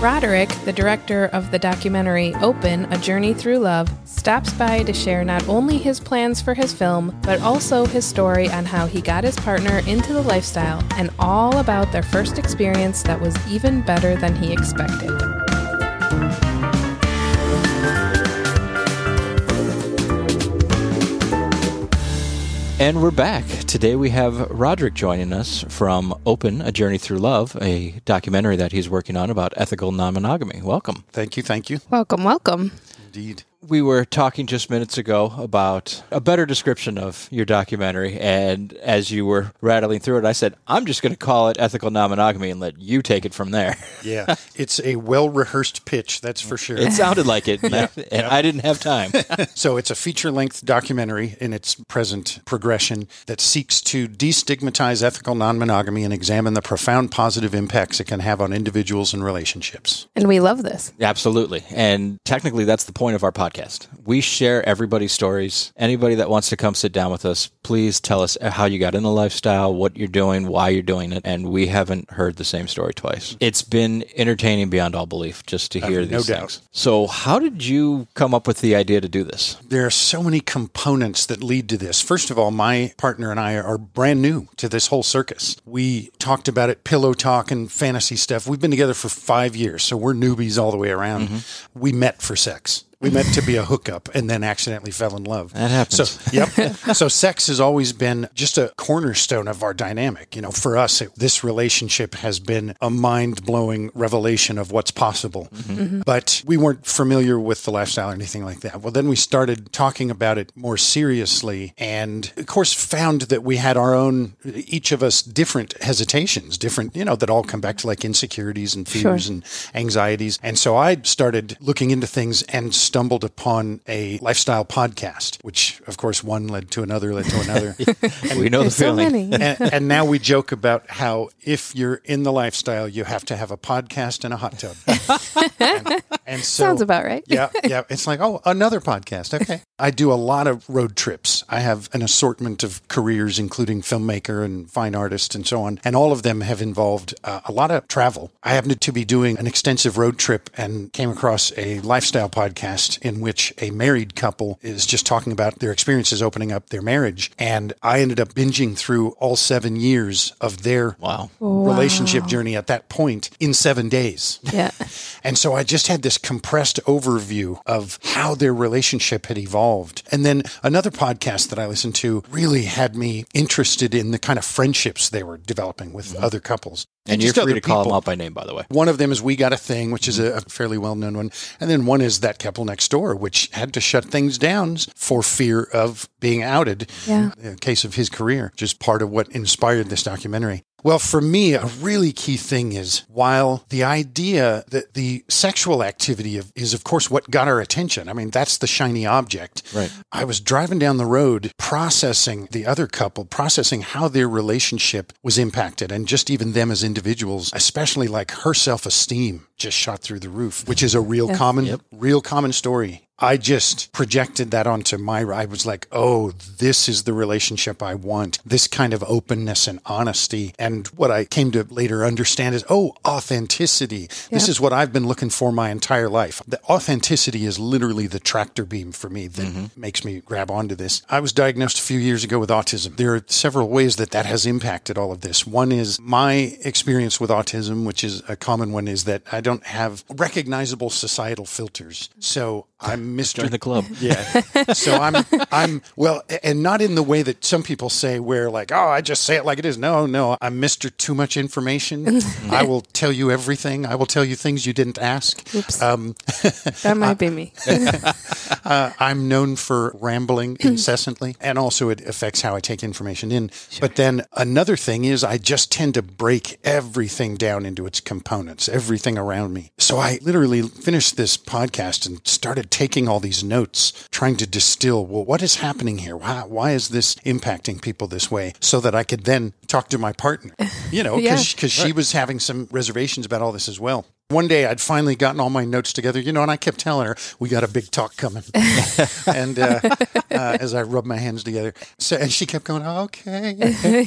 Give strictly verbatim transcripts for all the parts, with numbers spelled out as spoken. Roderick, the director of the documentary Open: A Journey Through Love, stops by to share not only his plans for his film, but also his story on how he got his partner into the lifestyle and all about their first experience that was even better than he expected. And we're back. Today we have Roderick joining us from Open, A Journey Through Love, a documentary that he's working on about ethical non-monogamy. Welcome. Thank you, thank you. Welcome, welcome. Indeed. We were talking just minutes ago about a better description of your documentary, and as you were rattling through it, I said, I'm just going to call it ethical non-monogamy and let you take it from there. Yeah, it's a well-rehearsed pitch, that's for sure. It sounded like it, yeah. and yeah. I didn't have time. So it's a feature-length documentary in its present progression that seeks to destigmatize ethical non-monogamy and examine the profound positive impacts it can have on individuals and relationships. And we love this. Absolutely, and technically that's the point of our podcast. Podcast. We share everybody's stories. Anybody that wants to come sit down with us, please tell us how you got in the lifestyle, what you're doing, why you're doing it, and we haven't heard the same story twice. It's been entertaining beyond all belief just to hear uh, these no things. Doubt. So how did you come up with the idea to do this? There are so many components that lead to this. First of all, my partner and I are brand new to this whole circus. We talked about it, pillow talk and fantasy stuff. We've been together for five years, so we're newbies all the way around. Mm-hmm. We met for sex. We meant to be a hookup and then accidentally fell in love. That happens. So, yep. So sex has always been just a cornerstone of our dynamic. You know, for us, it, this relationship has been a mind-blowing revelation of what's possible. Mm-hmm. Mm-hmm. But we weren't familiar with the lifestyle or anything like that. Well, then we started talking about it more seriously and, of course, found that we had our own, each of us, different hesitations, different, you know, that all come back to like insecurities and fears sure. and anxieties. And so I started looking into things and stumbled upon a lifestyle podcast, which, of course, one led to another, led to another. And we know the feeling. So and, and now we joke about how if you're in the lifestyle, you have to have a podcast and a hot tub. and, and so, sounds about right. Yeah, yeah. It's like, oh, another podcast. Okay. I do a lot of road trips. I have an assortment of careers, including filmmaker and fine artist and so on. And all of them have involved uh, a lot of travel. I happened to be doing an extensive road trip and came across a lifestyle podcast in which a married couple is just talking about their experiences opening up their marriage. And I ended up binging through all seven years of their wow. relationship wow. journey at that point in seven days. Yeah. And so I just had this compressed overview of how their relationship had evolved. And then another podcast that I listened to really had me interested in the kind of friendships they were developing with mm-hmm. other couples. And, and you're free to people. Call them out by name, by the way. One of them is We Got a Thing, which is a, a fairly well-known one. And then one is That Couple Next Door, which had to shut things down for fear of being outed yeah. in the case of his career, which is part of what inspired this documentary. Well, for me, a really key thing is while the idea that the sexual activity of, is, of course, what got our attention. I mean, that's the shiny object. Right. I was driving down the road, processing the other couple, processing how their relationship was impacted, and just even them as individuals, especially like her self-esteem just shot through the roof, which is a real yeah. common, yep. real common story. I just projected that onto my, I was like, oh, this is the relationship I want. This kind of openness and honesty. And what I came to later understand is, oh, authenticity. Yep. This is what I've been looking for my entire life. The authenticity is literally the tractor beam for me that mm-hmm. makes me grab onto this. I was diagnosed a few years ago with autism. There are several ways that that has impacted all of this. One is my experience with autism, which is a common one, is that I don't have recognizable societal filters. So I'm Mister the Club. Yeah. So I'm, I'm, well, and not in the way that some people say where like, oh, I just say it like it is. No, no, I'm Mister Too Much Information. I will tell you everything. I will tell you things you didn't ask. Oops. Um, that might I, be me. uh, I'm known for rambling incessantly, and also it affects how I take information in. Sure. But then another thing is I just tend to break everything down into its components, everything around me. So I literally finished this podcast and started taking all these notes, trying to distill, well, what is happening here? Why, why is this impacting people this way? So that I could then talk to my partner, you know, because yeah. she was having some reservations about all this as well. One day I'd finally gotten all my notes together, you know, and I kept telling her, we got a big talk coming. and uh, uh, as I rubbed my hands together, so, and she kept going, okay.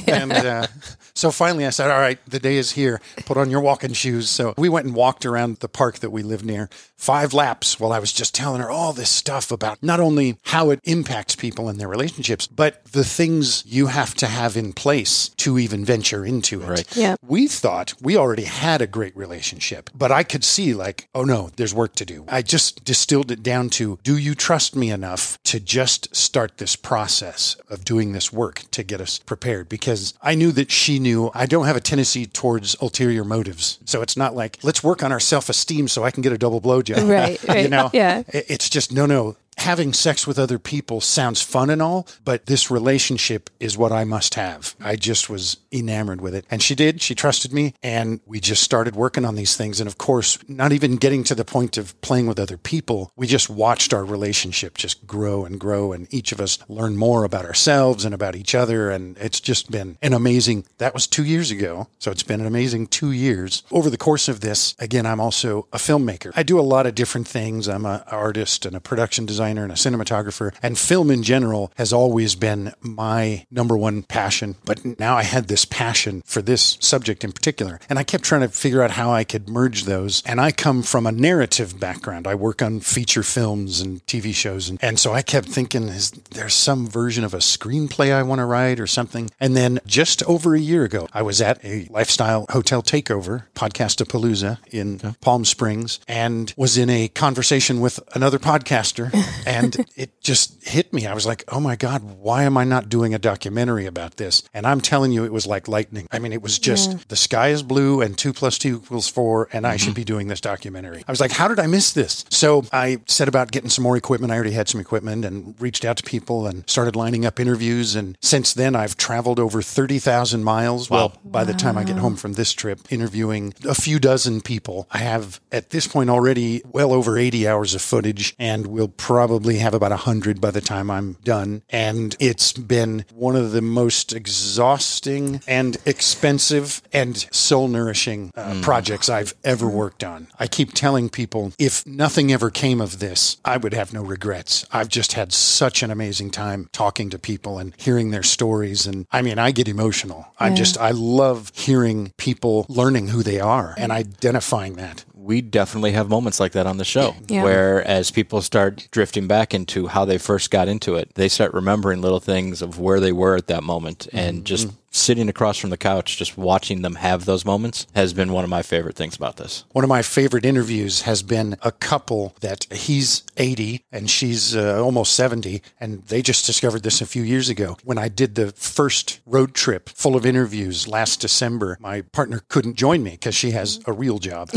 yeah. And uh, so finally I said, all right, the day is here. Put on your walking shoes. So we went and walked around the park that we live near, five laps while I was just telling her all this stuff about not only how it impacts people and their relationships, but the things you have to have in place to even venture into it. Right. Yeah. We thought we already had a great relationship, but I could see like, oh no, there's work to do. I just distilled it down to, do you trust me enough to just start this process of doing this work to get us prepared? Because I knew that she knew I don't have a tendency towards ulterior motives. So it's not like, let's work on our self-esteem so I can get a double blowjob. Right, right. You know, yeah. It's just, no, no. Having sex with other people sounds fun and all, but this relationship is what I must have. I just was enamored with it. And she did. She trusted me. And we just started working on these things. And of course, not even getting to the point of playing with other people, we just watched our relationship just grow and grow. And each of us learn more about ourselves and about each other. And it's just been an amazing, that was two years ago. So it's been an amazing two years. Over the course of this, again, I'm also a filmmaker. I do a lot of different things. I'm an artist and a production designer and a cinematographer, and film in general has always been my number one passion. But now I had this passion for this subject in particular, and I kept trying to figure out how I could merge those. And I come from a narrative background. I work on feature films and T V shows, and, and so I kept thinking, is there some version of a screenplay I want to write or something? And then just over a year ago, I was at a lifestyle hotel takeover, Podcastapalooza in okay. Palm Springs, and was in a conversation with another podcaster. And it just hit me. I was like, oh my God, why am I not doing a documentary about this? And I'm telling you, it was like lightning. I mean, it was just yeah. the sky is blue and two plus two equals four, and I should be doing this documentary. I was like, how did I miss this? So I set about getting some more equipment. I already had some equipment and reached out to people and started lining up interviews. And since then, I've traveled over thirty thousand miles. Wow. Well, by the wow. time I get home from this trip, interviewing a few dozen people, I have at this point already well over eighty hours of footage, and will probably probably have about one hundred by the time I'm done. And it's been one of the most exhausting and expensive and soul-nourishing uh, mm. projects I've ever worked on. I keep telling people, if nothing ever came of this, I would have no regrets. I've just had such an amazing time talking to people and hearing their stories. And I mean, I get emotional. Yeah. I'm just, I love hearing people learning who they are and identifying that. We definitely have moments like that on the show yeah. where as people start drifting back into how they first got into it, they start remembering little things of where they were at that moment mm-hmm. and just sitting across from the couch, just watching them have those moments has been one of my favorite things about this. One of my favorite interviews has been a couple that he's eighty and she's uh, almost seventy, and they just discovered this a few years ago. When I did the first road trip full of interviews last December, my partner couldn't join me because she has a real job.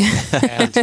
And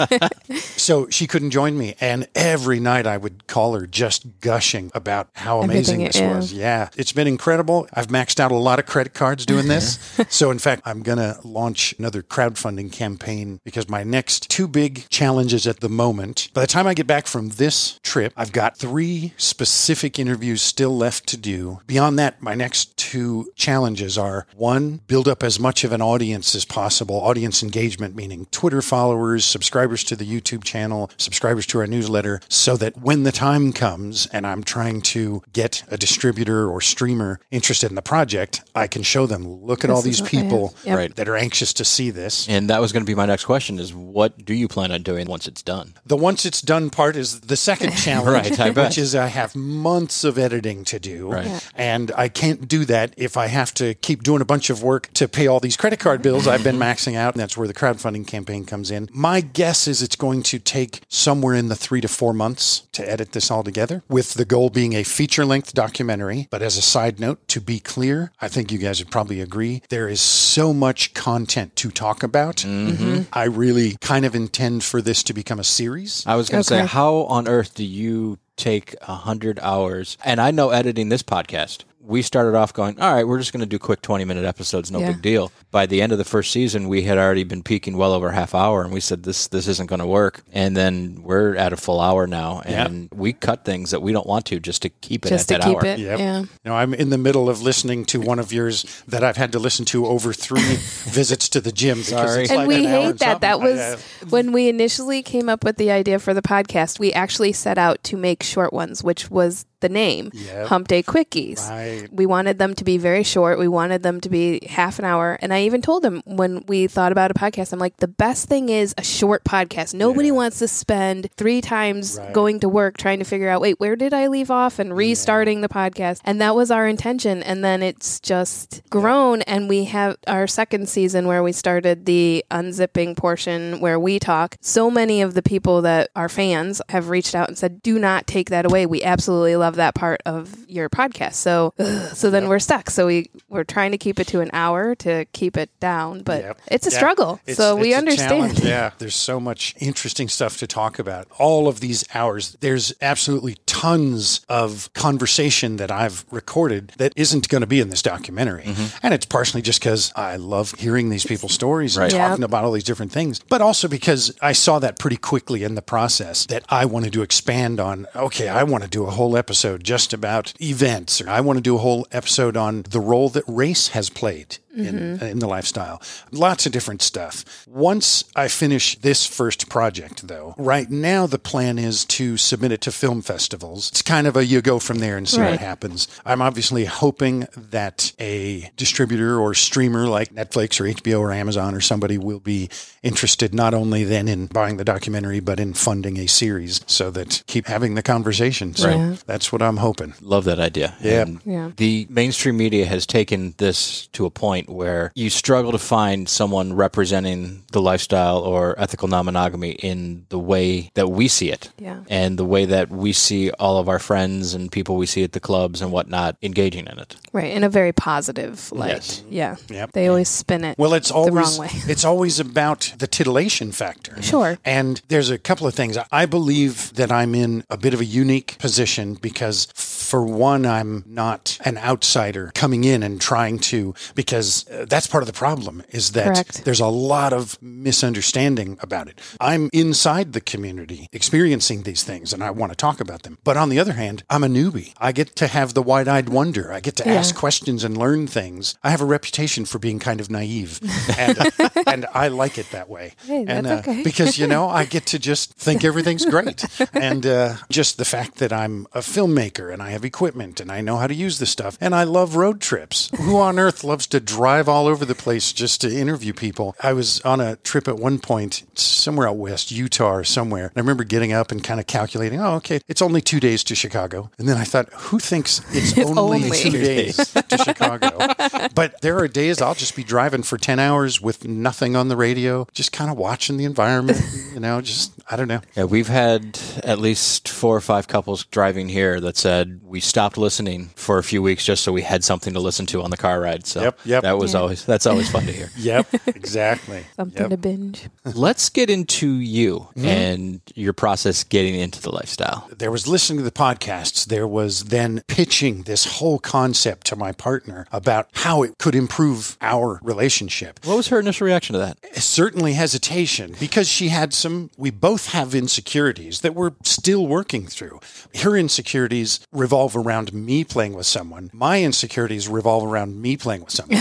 so she couldn't join me. And every night I would call her just gushing about how amazing everything this was. Yeah. It's been incredible. I've maxed out a lot of credit cards doing this. So in fact, I'm going to launch another crowdfunding campaign because my next two big challenges at the moment, by the time I get back from this trip, I've got three specific interviews still left to do. Beyond that, my next two challenges are, one, build up as much of an audience as possible. Audience engagement, meaning Twitter followers, subscribers to the YouTube channel, subscribers to our newsletter, so that when the time comes and I'm trying to get a distributor or streamer interested in the project, I can show them them, look at this all these people yep. right. that are anxious to see this. And that was going to be my next question is, what do you plan on doing once it's done? The once it's done part is the second challenge, right, I bet. Which is I have months of editing to do. Right. Yeah. And I can't do that if I have to keep doing a bunch of work to pay all these credit card bills I've been maxing out. And that's where the crowdfunding campaign comes in. My guess is it's going to take somewhere in the three to four months to edit this all together, with the goal being a feature-length documentary. But as a side note, to be clear, I think you guys would probably agree, there is so much content to talk about. Mm-hmm. I really kind of intend for this to become a series. I was going to okay. say, how on earth do you take one hundred hours? And I know editing this podcast, we started off going, all right, we're just going to do quick twenty-minute episodes, no yeah. big deal. By the end of the first season, we had already been peaking well over half hour, and we said, this this isn't going to work. And then we're at a full hour now, and yeah. we cut things that we don't want to just to keep it just at that hour. Just to keep it, yep. yeah. Now, I'm in the middle of listening to one of yours that I've had to listen to over three visits to the gym. Sorry. And like we an hate that. That was I, uh, when we initially came up with the idea for the podcast, we actually set out to make short ones, which was the name, yep. Hump Day Quickies. Right. We wanted them to be very short. We wanted them to be half an hour. And I even told him when we thought about a podcast, I'm like, the best thing is a short podcast. Nobody yeah. wants to spend three times right. going to work trying to figure out, wait, where did I leave off and restarting yeah. the podcast? And that was our intention. And then it's just grown. Yeah. And we have our second season where we started the unzipping portion where we talk. So many of the people that are fans have reached out and said, do not take that away. We absolutely love that part of your podcast. So ugh, so then yep. we're stuck. So we, we're trying to keep it to an hour to keep it down, but yep. it's a yep. struggle. It's, so it's we understand. Yeah, there's so much interesting stuff to talk about. All of these hours, there's absolutely tons of conversation that I've recorded that isn't going to be in this documentary. Mm-hmm. And it's partially just because I love hearing these people's stories right. and yep. talking about all these different things, but also because I saw that pretty quickly in the process that I wanted to expand on. Okay, I want to do a whole episode episode just about events, or I want to do a whole episode on the role that race has played in, mm-hmm. in the lifestyle. Lots of different stuff. Once I finish this first project, though, right now the plan is to submit it to film festivals. It's kind of a you go from there and see right. what happens. I'm obviously hoping that a distributor or streamer like Netflix or H B O or Amazon or somebody will be interested not only then in buying the documentary, but in funding a series so that keep having the conversations. Right. Yeah. That's what I'm hoping. Love that idea. Yeah. yeah. The mainstream media has taken this to a point where you struggle to find someone representing the lifestyle or ethical non-monogamy in the way that we see it. Yeah. And the way that we see all of our friends and people we see at the clubs and whatnot engaging in it. Right. In a very positive light. Yes. Yeah. Yep. They always spin it well, it's always, the wrong way. It's always about the titillation factor. Sure. And there's a couple of things. I believe that I'm in a bit of a unique position because, for one, I'm not an outsider coming in and trying to, because that's part of the problem is that Correct. There's a lot of misunderstanding about it. I'm inside the community experiencing these things and I want to talk about them. But on the other hand, I'm a newbie. I get to have the wide-eyed wonder. I get to yeah. ask questions and learn things. I have a reputation for being kind of naive and, and I like it that way. Hey, and, that's uh, okay. Because, you know, I get to just think everything's great. And uh, just the fact that I'm a filmmaker and I have equipment and I know how to use this stuff and I love road trips. Who on earth loves to drive? drive all over the place just to interview people. I was on a trip at one point, somewhere out west, Utah or somewhere. And I remember getting up and kind of calculating, oh, okay, it's only two days to Chicago. And then I thought, who thinks it's, it's only, only two days to Chicago? But there are days I'll just be driving for ten hours with nothing on the radio, just kind of watching the environment, you know, just, I don't know. Yeah, we've had at least four or five couples driving here that said, we stopped listening for a few weeks just so we had something to listen to on the car ride. So yep, yep. That was yeah. always that's always fun to hear. Yep, exactly. Something yep. to binge. Let's get into you mm-hmm. and your process getting into the lifestyle. There was listening to the podcasts. There was then pitching this whole concept to my partner about how it could improve our relationship. What was her initial reaction to that? Certainly hesitation because she had some, we both both have insecurities that we're still working through. Her insecurities revolve around me playing with someone. My insecurities revolve around me playing with someone.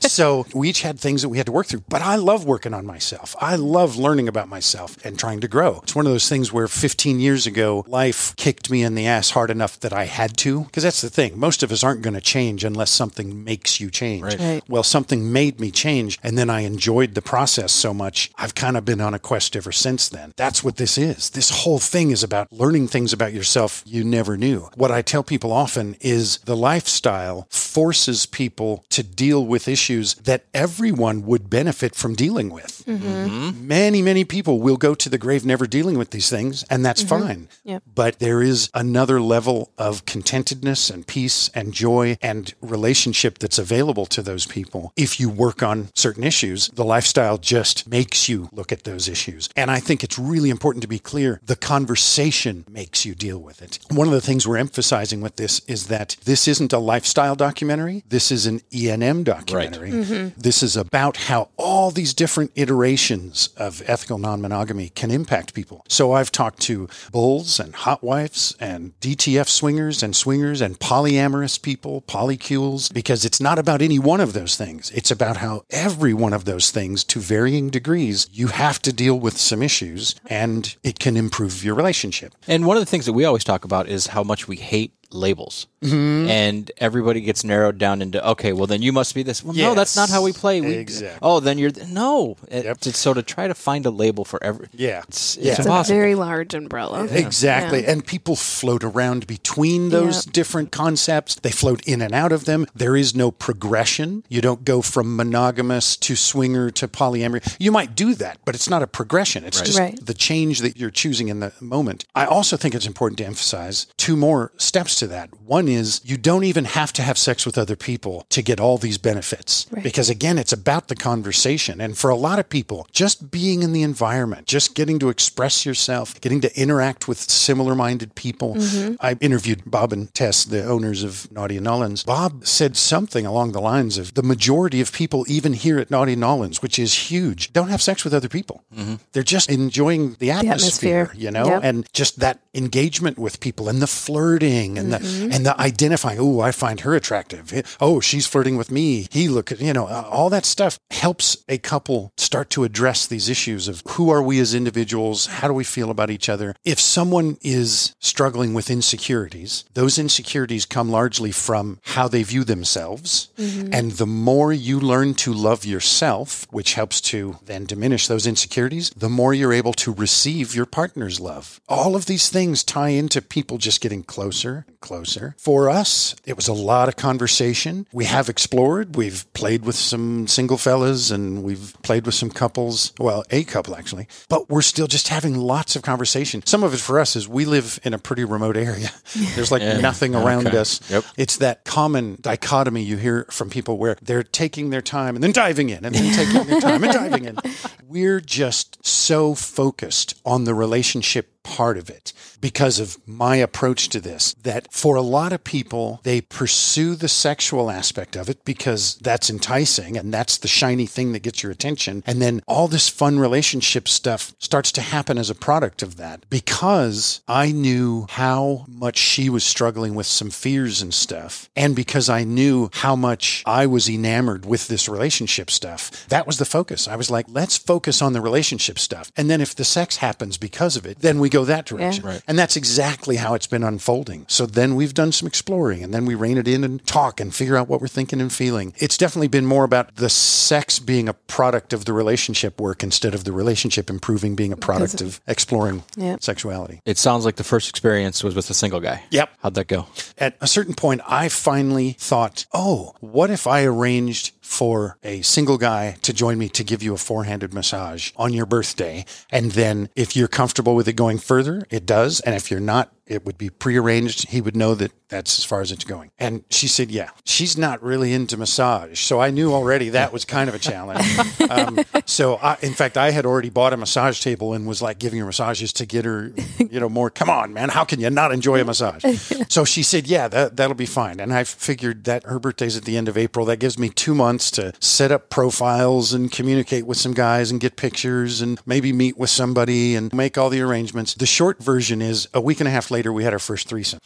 So we each had things that we had to work through. But I love working on myself. I love learning about myself and trying to grow. It's one of those things where fifteen years ago, life kicked me in the ass hard enough that I had to. Because that's the thing. Most of us aren't going to change unless something makes you change. Right. Right. Well, something made me change. And then I enjoyed the process so much. I've kind of been on a quest ever since then. That's what this is. This whole thing is about learning things about yourself you never knew. What I tell people often is the lifestyle forces people to deal with issues that everyone would benefit from dealing with. Mm-hmm. Mm-hmm. Many, many people will go to the grave never dealing with these things, and that's mm-hmm. fine. Yep. But there is another level of contentedness and peace and joy and relationship that's available to those people. If you work on certain issues, the lifestyle just makes you look at those issues. And I think it's really important to be clear, the conversation makes you deal with it. One of the things we're emphasizing with this is that this isn't a lifestyle documentary. This is an E N M documentary. Right. Mm-hmm. This is about how all these different iterations of ethical non-monogamy can impact people. So I've talked to bulls and hot wives and D T F swingers and swingers and polyamorous people, polycules, because it's not about any one of those things. It's about how every one of those things, to varying degrees, you have to deal with some issues, and it can improve your relationship. And one of the things that we always talk about is how much we hate labels. Mm-hmm. And everybody gets narrowed down into, okay, well then you must be this. Well, yes. No, that's not how we play. We, exactly. Oh, then you're, th- no. It, yep. it's, so to try to find a label for every, yeah. it's, it's, yeah. it's a very large umbrella. Yeah. Exactly. Yeah. And people float around between those yep. different concepts. They float in and out of them. There is no progression. You don't go from monogamous to swinger to polyamory. You might do that, but it's not a progression. It's right. just right. the change that you're choosing in the moment. I also think it's important to emphasize two more steps to that. One is you don't even have to have sex with other people to get all these benefits. Right. Because again, it's about the conversation. And for a lot of people, just being in the environment, just getting to express yourself, getting to interact with similar-minded people. Mm-hmm. I interviewed Bob and Tess, the owners of Naughty and Nullins. Bob said something along the lines of the majority of people even here at Naughty and Nullins, which is huge, don't have sex with other people. Mm-hmm. They're just enjoying the atmosphere, the atmosphere. you know, yep. and just that engagement with people and the flirting and mm-hmm. the and the identifying, oh, I find her attractive. Oh, she's flirting with me. He look, you know, all that stuff helps a couple start to address these issues of who are we as individuals? How do we feel about each other? If someone is struggling with insecurities, those insecurities come largely from how they view themselves. Mm-hmm. And the more you learn to love yourself, which helps to then diminish those insecurities, the more you're able to receive your partner's love. All of these things tie into people just getting closer and closer. For us, it was a lot of conversation. We have explored. We've played with some single fellas and we've played with some couples. Well, a couple actually. But we're still just having lots of conversation. Some of it for us is we live in a pretty remote area. There's like yeah. nothing around okay. us. Yep. It's that common dichotomy you hear from people where they're taking their time and then diving in and then taking their time and diving in. We're just so focused on the relationship part of it because of my approach to this, that for a lot of people, they pursue the sexual aspect of it because that's enticing and that's the shiny thing that gets your attention. And then all this fun relationship stuff starts to happen as a product of that. Because I knew how much she was struggling with some fears and stuff, and because I knew how much I was enamored with this relationship stuff, that was the focus. I was like, let's focus on the relationship stuff. And then if the sex happens because of it, then we go that direction. Yeah. Right. And that's exactly how it's been unfolding. So then we've done some exploring and then we rein it in and talk and figure out what we're thinking and feeling. It's definitely been more about the sex being a product of the relationship work instead of the relationship improving being a product of exploring yeah. sexuality. It sounds like the first experience was with a single guy. Yep. How'd that go? At a certain point, I finally thought, oh, what if I arranged for a single guy to join me to give you a four-handed massage on your birthday? And then if you're comfortable with it going further, it does. And if you're not, it would be prearranged. He would know that that's as far as it's going. And she said, yeah, she's not really into massage. So I knew already that was kind of a challenge. Um, so I, in fact, I had already bought a massage table and was like giving her massages to get her, you know, more, come on, man, how can you not enjoy a massage? So she said, yeah, that, that'll be fine. And I figured that her birthday's at the end of April. That gives me two months to set up profiles and communicate with some guys and get pictures and maybe meet with somebody and make all the arrangements. The short version is a week and a half later, Later, we had our first threesome.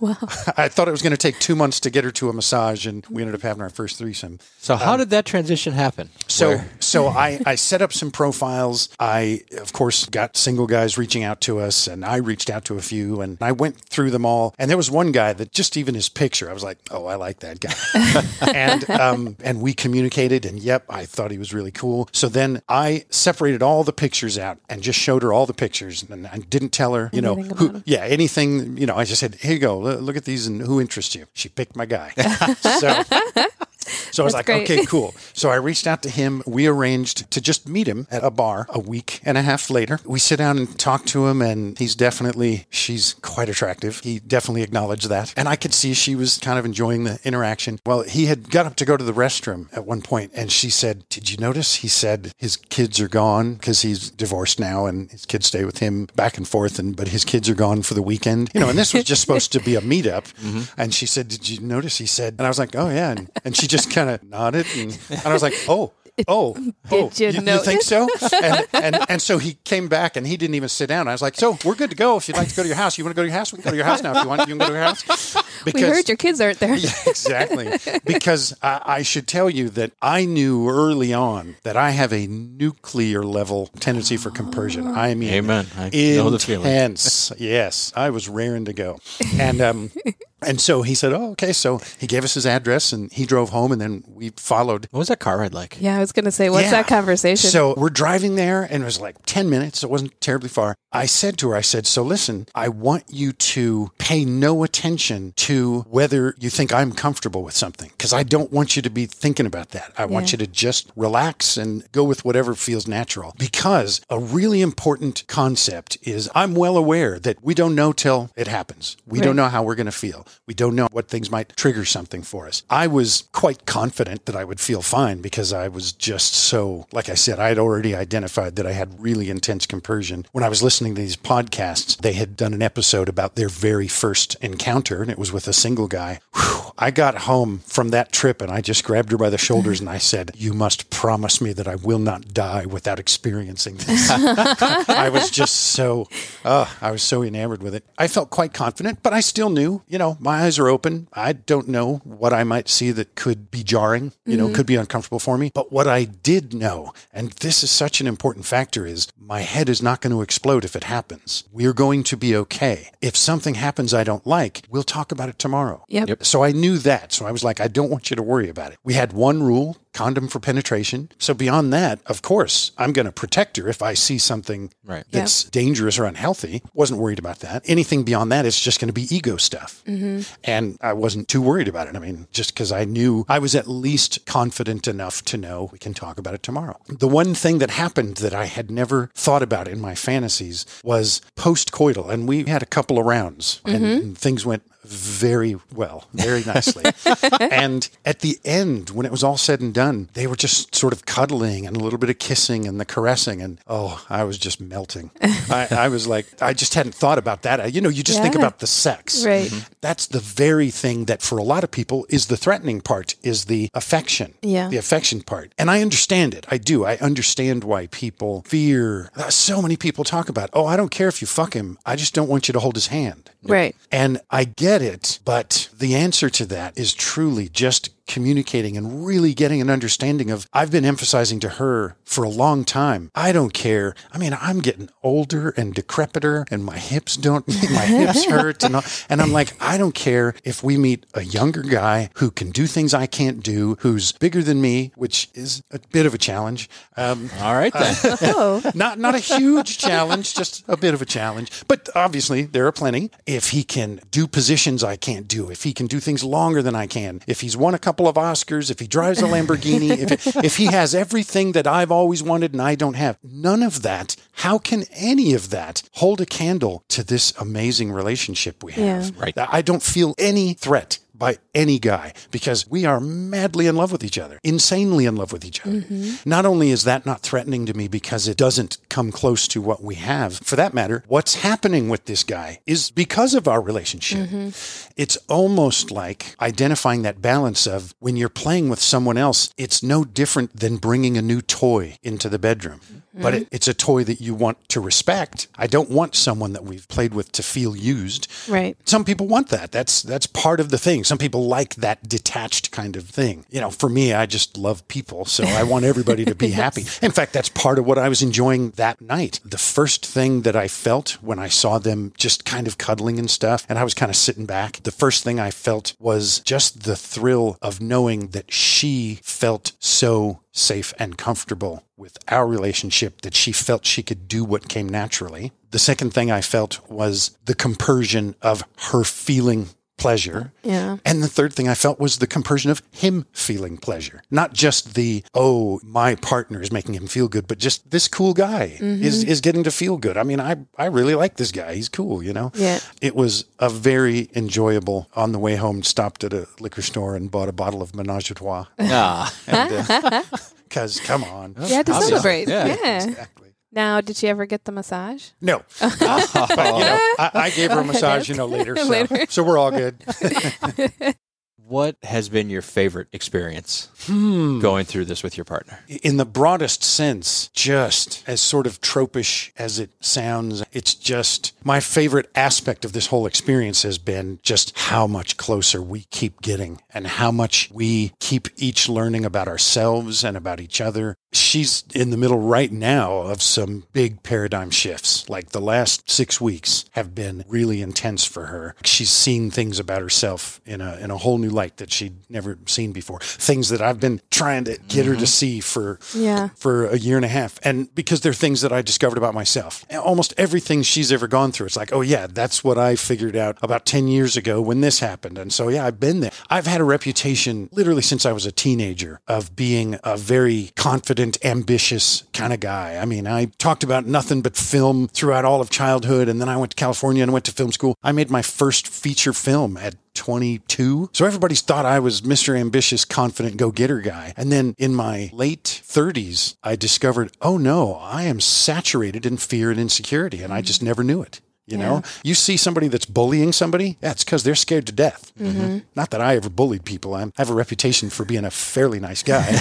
Wow. I thought it was going to take two months to get her to a massage, and we ended up having our first threesome. So how um, did that transition happen? So Where? so I, I set up some profiles. I, of course, got single guys reaching out to us, and I reached out to a few, and I went through them all. And there was one guy that just even his picture, I was like, oh, I like that guy. and um, and we communicated, and yep, I thought he was really cool. So then I separated all the pictures out and just showed her all the pictures, and I didn't tell her, you know, who, yeah, any Anything, you know, I just said, here you go, look at these and who interests you. She picked my guy. so... So I was That's like, great. Okay, cool. So I reached out to him. We arranged to just meet him at a bar a week and a half later. We sit down and talk to him, and he's definitely, she's quite attractive. He definitely acknowledged that. And I could see she was kind of enjoying the interaction. Well, he had got up to go to the restroom at one point, and she said, did you notice? He said his kids are gone because he's divorced now, and his kids stay with him back and forth, and but his kids are gone for the weekend. You know, and this was just supposed to be a meetup. Mm-hmm. And she said, did you notice? He said, and I was like, oh, yeah. And, and she just kind of nodded, and, and I was like, oh, oh, oh, Did you, you, you think so? And, and and so he came back, and he didn't even sit down. I was like, so we're good to go. If you'd like to go to your house, you want to go to your house? We can go to your house now if you want. You can go to your house. Because, we heard your kids aren't there. Yeah, exactly. Because I, I should tell you that I knew early on that I have a nuclear level tendency for compersion. I mean, Amen. I know the feeling. Intense. Yes. I was raring to go. And, um, and so he said, oh, okay. So he gave us his address, and he drove home, and then we followed. What was that car ride like? Yeah, I was going to say, what's yeah. that conversation? So we're driving there, and it was like ten minutes. So it wasn't terribly far. I said to her, I said, so listen, I want you to pay no attention to whether you think I'm comfortable with something, because I don't want you to be thinking about that. I yeah. want you to just relax and go with whatever feels natural, because a really important concept is I'm well aware that we don't know till it happens. We right. don't know how we're going to feel. We don't know what things might trigger something for us. I was quite confident that I would feel fine because I was just so, like I said, I had already identified that I had really intense compersion. When I was listening to these podcasts, they had done an episode about their very first encounter, and it was with a single guy. Whew, I got home from that trip, and I just grabbed her by the shoulders and I said, you must promise me that I will not die without experiencing this. I was just so, uh, I was so enamored with it. I felt quite confident, but I still knew, you know, my eyes are open. I don't know what I might see that could be jarring, you know, mm-hmm. could be uncomfortable for me. But what I did know, and this is such an important factor, is my head is not going to explode if it happens. We're going to be okay. If something happens I don't like, we'll talk about it tomorrow. Yep. Yep. So I knew that. So I was like, I don't want you to worry about it. We had one rule. Condom for penetration. So beyond that, of course, I'm going to protect her if I see something right. that's yeah. dangerous or unhealthy. Wasn't worried about that. Anything beyond that, it's just going to be ego stuff. Mm-hmm. And I wasn't too worried about it. I mean, just because I knew I was at least confident enough to know we can talk about it tomorrow. The one thing that happened that I had never thought about in my fantasies was post-coital. And we had a couple of rounds mm-hmm. and, and things went very well, very nicely. And at the end, when it was all said and done, they were just sort of cuddling and a little bit of kissing and the caressing. And oh, I was just melting. I, I was like, I just hadn't thought about that. I, you know, you just yeah. think about the sex. Right. Mm-hmm. That's the very thing that for a lot of people is the threatening part, is the affection, yeah. the affection part. And I understand it. I do. I understand why people fear. So many people talk about, oh, I don't care if you fuck him. I just don't want you to hold his hand. Right. And I get it, but the answer to that is truly just communicating and really getting an understanding of, I've been emphasizing to her for a long time, I don't care. I mean, I'm getting older and decrepiter and my hips don't, my hips hurt. And, all, and I'm like, I don't care if we meet a younger guy who can do things I can't do, who's bigger than me, which is a bit of a challenge. Um, All right, then. Uh, oh. Not, not a huge challenge, just a bit of a challenge. But obviously there are plenty. If he can do positions I can't do, if he he can do things longer than I can, if he's won a couple of Oscars, if he drives a Lamborghini, if, if he has everything that I've always wanted and I don't have, none of that, how can any of that hold a candle to this amazing relationship we have? Yeah. Right. I don't feel any threat by any guy, because we are madly in love with each other, insanely in love with each other. Mm-hmm. Not only is that not threatening to me because it doesn't come close to what we have, for that matter, what's happening with this guy is because of our relationship. Mm-hmm. It's almost like identifying that balance of when you're playing with someone else, it's no different than bringing a new toy into the bedroom. Mm-hmm. But it, it's a toy that you want to respect. I don't want someone that we've played with to feel used. Right. Some people want that. That's that's part of the thing. Some people like that detached kind of thing. You know, for me, I just love people, so I want everybody to be yes. happy. In fact, that's part of what I was enjoying that night. The first thing that I felt when I saw them just kind of cuddling and stuff, and I was kind of sitting back, the first thing I felt was just the thrill of knowing that she felt so safe and comfortable with our relationship, that she felt she could do what came naturally. The second thing I felt was the compersion of her feeling pleasure. Yeah. And the third thing I felt was the compersion of him feeling pleasure. Not just the, oh, my partner is making him feel good, but just this cool guy mm-hmm. is, is getting to feel good. I mean, I, I really like this guy. He's cool, you know? Yeah. It was a very enjoyable, on the way home, stopped at a liquor store and bought a bottle of Ménage à Trois. Ah. Uh, because, come on. Yeah, to celebrate. Yeah. yeah. Exactly. Now, did she ever get the massage? No. But, you know, I, I gave her a massage, you know, later. So, later. So we're all good. What has been your favorite experience hmm. going through this with your partner? In the broadest sense, just as sort of tropish as it sounds, it's just my favorite aspect of this whole experience has been just how much closer we keep getting and how much we keep each learning about ourselves and about each other. She's in the middle right now of some big paradigm shifts. Like the last six weeks have been really intense for her. She's seen things about herself in a in a whole new light that she'd never seen before. Things that I've been trying to get mm-hmm. her to see for yeah. for a year and a half. And because they're things that I discovered about myself. Almost everything she's ever gone through, it's like, oh yeah, that's what I figured out about ten years ago when this happened. And so yeah, I've been there. I've had a reputation literally since I was a teenager of being a very confident, ambitious kind of guy. I mean, I talked about nothing but film throughout all of childhood, and then I went to California and went to film school. I made my first feature film at twenty-two. So everybody's thought I was Mister Ambitious, confident, go-getter guy. And then in my late thirties, I discovered, oh no, I am saturated in fear and insecurity, and I just never knew it. You know, yeah. you see somebody that's bullying somebody, that's because they're scared to death. Mm-hmm. Not that I ever bullied people. I have a reputation for being a fairly nice guy.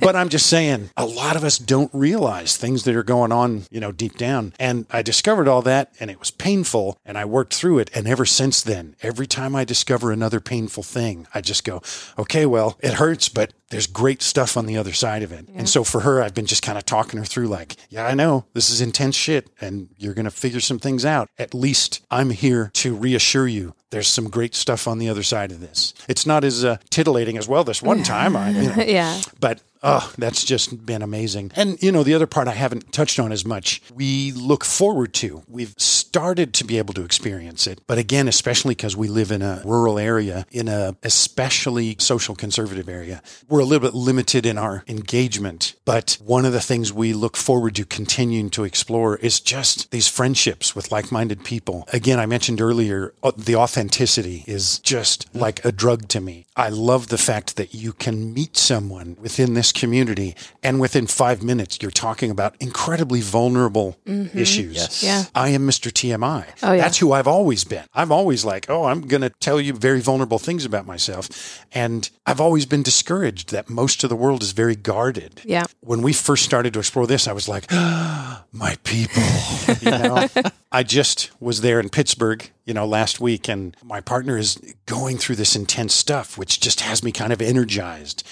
But I'm just saying, a lot of us don't realize things that are going on, you know, deep down. And I discovered all that, and it was painful, and I worked through it. And ever since then, every time I discover another painful thing, I just go, okay, well, it hurts, but there's great stuff on the other side of it. Yeah. And so for her, I've been just kind of talking her through like, yeah, I know this is intense shit and you're going to figure some things out. At least I'm here to reassure you there's some great stuff on the other side of this. It's not as uh, titillating as well this one time. I, you know, yeah. But oh, that's just been amazing. And, you know, the other part I haven't touched on as much, we look forward to. We've started to be able to experience it. But again, especially because we live in a rural area, in a especially social conservative area, we're a little bit limited in our engagement. But one of the things we look forward to continuing to explore is just these friendships with like-minded people. Again, I mentioned earlier, the authenticity is just like a drug to me. I love the fact that you can meet someone within this community and within five minutes you're talking about incredibly vulnerable mm-hmm. issues. Yes. Yeah. I am Mister T M I. Oh, yeah. That's who I've always been. I'm always like, oh, I'm going to tell you very vulnerable things about myself. And I've always been discouraged that most of the world is very guarded. Yeah. When we first started to explore this, I was like, oh, my people. You know? I just was there in Pittsburgh, you know, last week, and my partner is going through this intense stuff with which just has me kind of energized.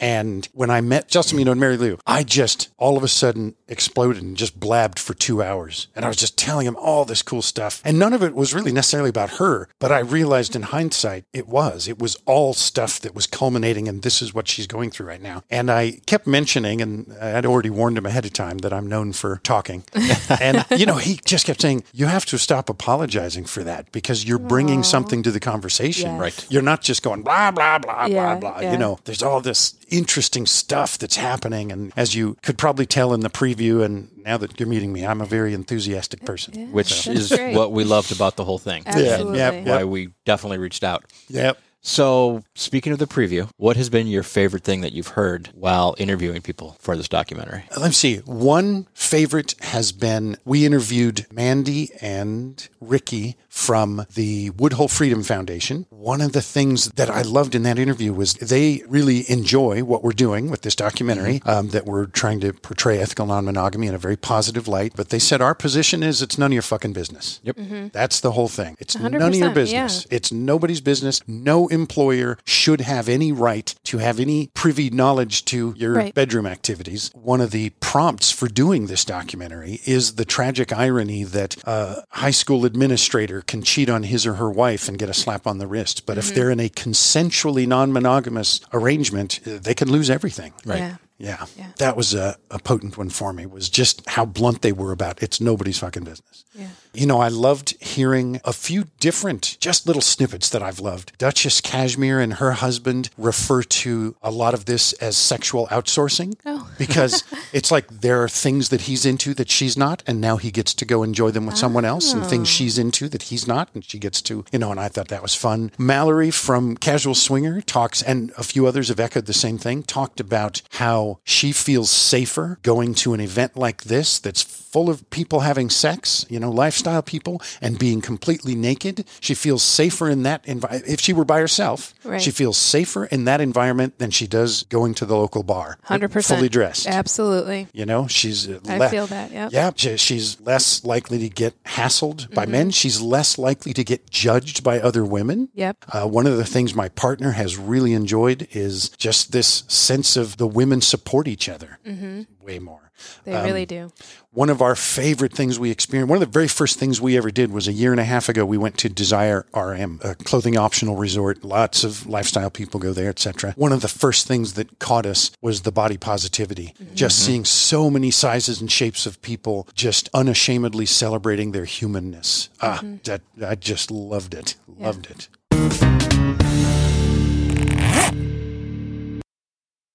And when I met Justin Mino and Mary Lou, I just all of a sudden exploded and just blabbed for two hours. And I was just telling him all this cool stuff. And none of it was really necessarily about her, but I realized in hindsight it was. It was all stuff that was culminating, and this is what she's going through right now. And I kept mentioning, and I'd already warned him ahead of time that I'm known for talking. And, you know, he just kept saying, you have to stop apologizing for that because you're bringing Aww. something to the conversation. Yes. Right. You're not just going, blah, blah, blah, yeah, blah, blah. Yeah. You know, there's all this interesting stuff that's happening. And as you could probably tell in the preview, and now that you're meeting me, I'm a very enthusiastic person. Yeah, which so. is great. What we loved about the whole thing. Absolutely. Yeah, yep, yep. Why we definitely reached out. Yep. So speaking of the preview, what has been your favorite thing that you've heard while interviewing people for this documentary? Let me see. One favorite has been, we interviewed Mandy and Ricky from the Woodhull Freedom Foundation. One of the things that I loved in that interview was they really enjoy what we're doing with this documentary, um, that we're trying to portray ethical non-monogamy in a very positive light. But they said, our position is it's none of your fucking business. Yep. Mm-hmm. That's the whole thing. It's one hundred percent none of your business. Yeah. It's nobody's business. No employer should have any right to have any privy knowledge to your right. bedroom activities. One of the prompts for doing this documentary is the tragic irony that a high school administrator can cheat on his or her wife and get a slap on the wrist. But mm-hmm. if they're in a consensually non-monogamous arrangement, they can lose everything. Right. Yeah. Yeah. yeah. That was a, a potent one for me, was just how blunt they were about it's nobody's fucking business. Yeah. You know, I loved hearing a few different, just little snippets that I've loved. Duchess Cashmere and her husband refer to a lot of this as sexual outsourcing oh. because it's like there are things that he's into that she's not, and now he gets to go enjoy them with oh. someone else, and things she's into that he's not, and she gets to, you know, and I thought that was fun. Mallory from Casual Swinger talks, and a few others have echoed the same thing, talked about how she feels safer going to an event like this that's full of people having sex, you know, lifestyle people, and being completely naked. She feels safer in that environment. If she were by herself, right. she feels safer in that environment than she does going to the local bar. one hundred percent. Fully dressed. Absolutely. You know, she's... Uh, I le- feel that, yeah. Yeah, she, she's less likely to get hassled by mm-hmm. men. She's less likely to get judged by other women. Yep. Uh, one of the things my partner has really enjoyed is just this sense of the women support each other mm-hmm. way more. They um, really do. One of our favorite things we experienced, one of the very first things we ever did was a year and a half ago, we went to Desire R M, a clothing optional resort. Lots of lifestyle people go there, et cetera. One of the first things that caught us was the body positivity. Mm-hmm. Just mm-hmm. seeing so many sizes and shapes of people just unashamedly celebrating their humanness. Ah, mm-hmm. that, I just loved it. Yeah. Loved it.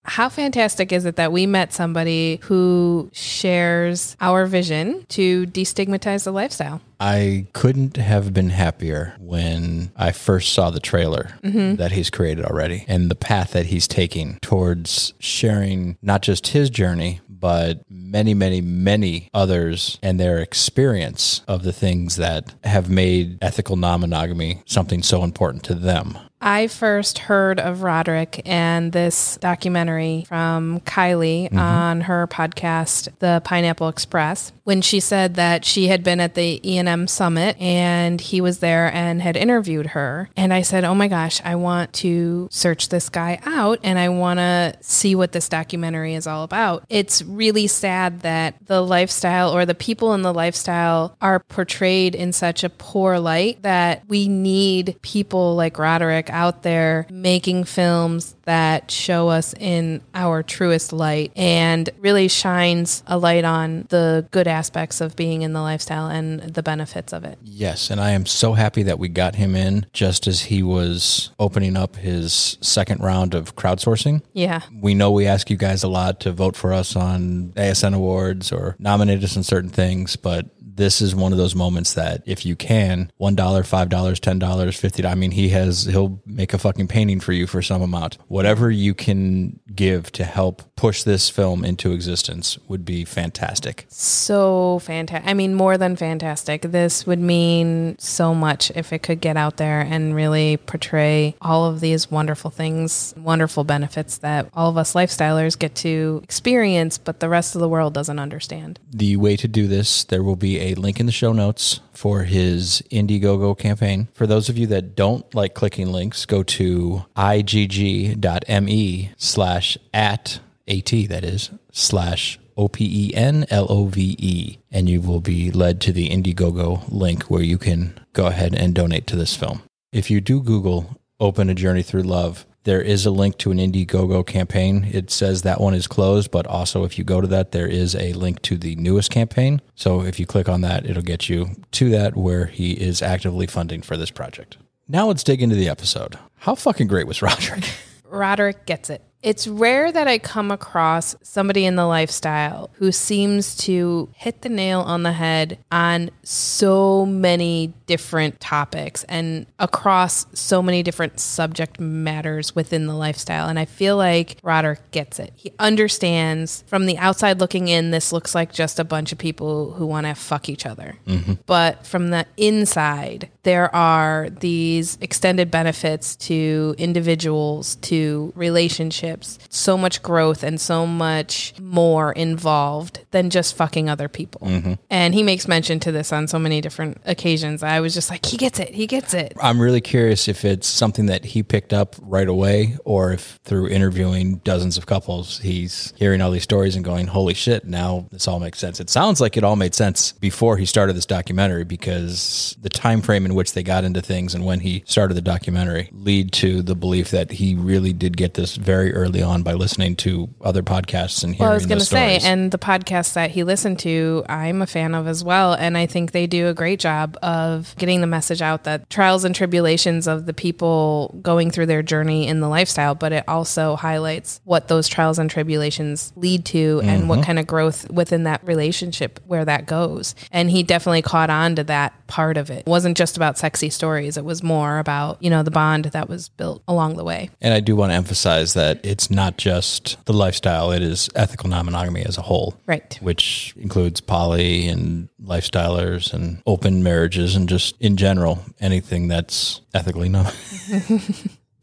How fantastic is it that we met somebody who shares our vision to destigmatize the lifestyle? I couldn't have been happier when I first saw the trailer mm-hmm. that he's created already, and the path that he's taking towards sharing not just his journey, but many, many, many others and their experience of the things that have made ethical non-monogamy something so important to them. I first heard of Roderick and this documentary from Kylie mm-hmm. on her podcast, The Pineapple Express, when she said that she had been at the E N M Summit and he was there and had interviewed her. And I said, oh my gosh, I want to search this guy out and I want to see what this documentary is all about. It's really sad that the lifestyle or the people in the lifestyle are portrayed in such a poor light that we need people like Roderick out there making films that show us in our truest light and really shines a light on the good aspects of being in the lifestyle and the benefits of it. Yes, and I am so happy that we got him in just as he was opening up his second round of crowdsourcing. Yeah. We know we ask you guys a lot to vote for us on A S N awards or nominate us in certain things, but this is one of those moments that if you can, one dollar, five dollars, ten dollars, fifty dollars, I mean, he has, he'll make a fucking painting for you for some amount. Whatever you can give to help push this film into existence would be fantastic. So fantastic. I mean, more than fantastic. This would mean so much if it could get out there and really portray all of these wonderful things, wonderful benefits that all of us lifestylers get to experience, but the rest of the world doesn't understand. The way to do this, there will be be a link in the show notes for his Indiegogo campaign. For those of you that don't like clicking links, go to igg.me slash at, A-T that is, slash O P E N L O V E, and you will be led to the Indiegogo link where you can go ahead and donate to this film. If you do Google Open: A Journey Through Love, there is a link to an Indiegogo campaign. It says that one is closed, but also if you go to that, there is a link to the newest campaign. So if you click on that, it'll get you to that where he is actively funding for this project. Now let's dig into the episode. How fucking great was Roderick? Roderick gets it. It's rare that I come across somebody in the lifestyle who seems to hit the nail on the head on so many different topics and across so many different subject matters within the lifestyle. And I feel like Roderick gets it. He understands from the outside looking in, this looks like just a bunch of people who want to fuck each other. Mm-hmm. But from the inside, there are these extended benefits to individuals, to relationships, so much growth and so much more involved than just fucking other people. Mm-hmm. And he makes mention to this on so many different occasions. I was just like, he gets it. He gets it. I'm really curious if it's something that he picked up right away or if through interviewing dozens of couples, he's hearing all these stories and going, holy shit, now this all makes sense. It sounds like it all made sense before he started this documentary, because the time frame in which they got into things and when he started the documentary lead to the belief that he really did get this very early on by listening to other podcasts and hearing well, I was going to say, and the podcasts that he listened to, I'm a fan of as well. And I think they do a great job of getting the message out that trials and tribulations of the people going through their journey in the lifestyle, but it also highlights what those trials and tribulations lead to and mm-hmm. what kind of growth within that relationship, where that goes. And he definitely caught on to that part of it. It wasn't just about sexy stories. It was more about, you know, the bond that was built along the way. And I do want to emphasize that that it's not just the lifestyle, it is ethical non-monogamy as a whole. Right. Which includes poly and lifestylers and open marriages and just in general, anything that's ethically non-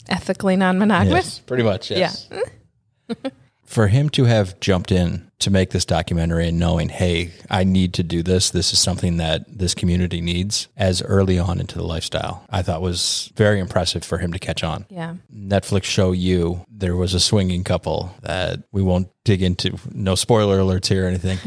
Ethically non-monogamous? Yes, pretty much, yes. Yeah. For him to have jumped in to make this documentary and knowing, hey, I need to do this. This is something that this community needs as early on into the lifestyle, I thought was very impressive for him to catch on. Yeah. Netflix show You, there was a swinging couple that we won't dig into, no spoiler alerts here or anything,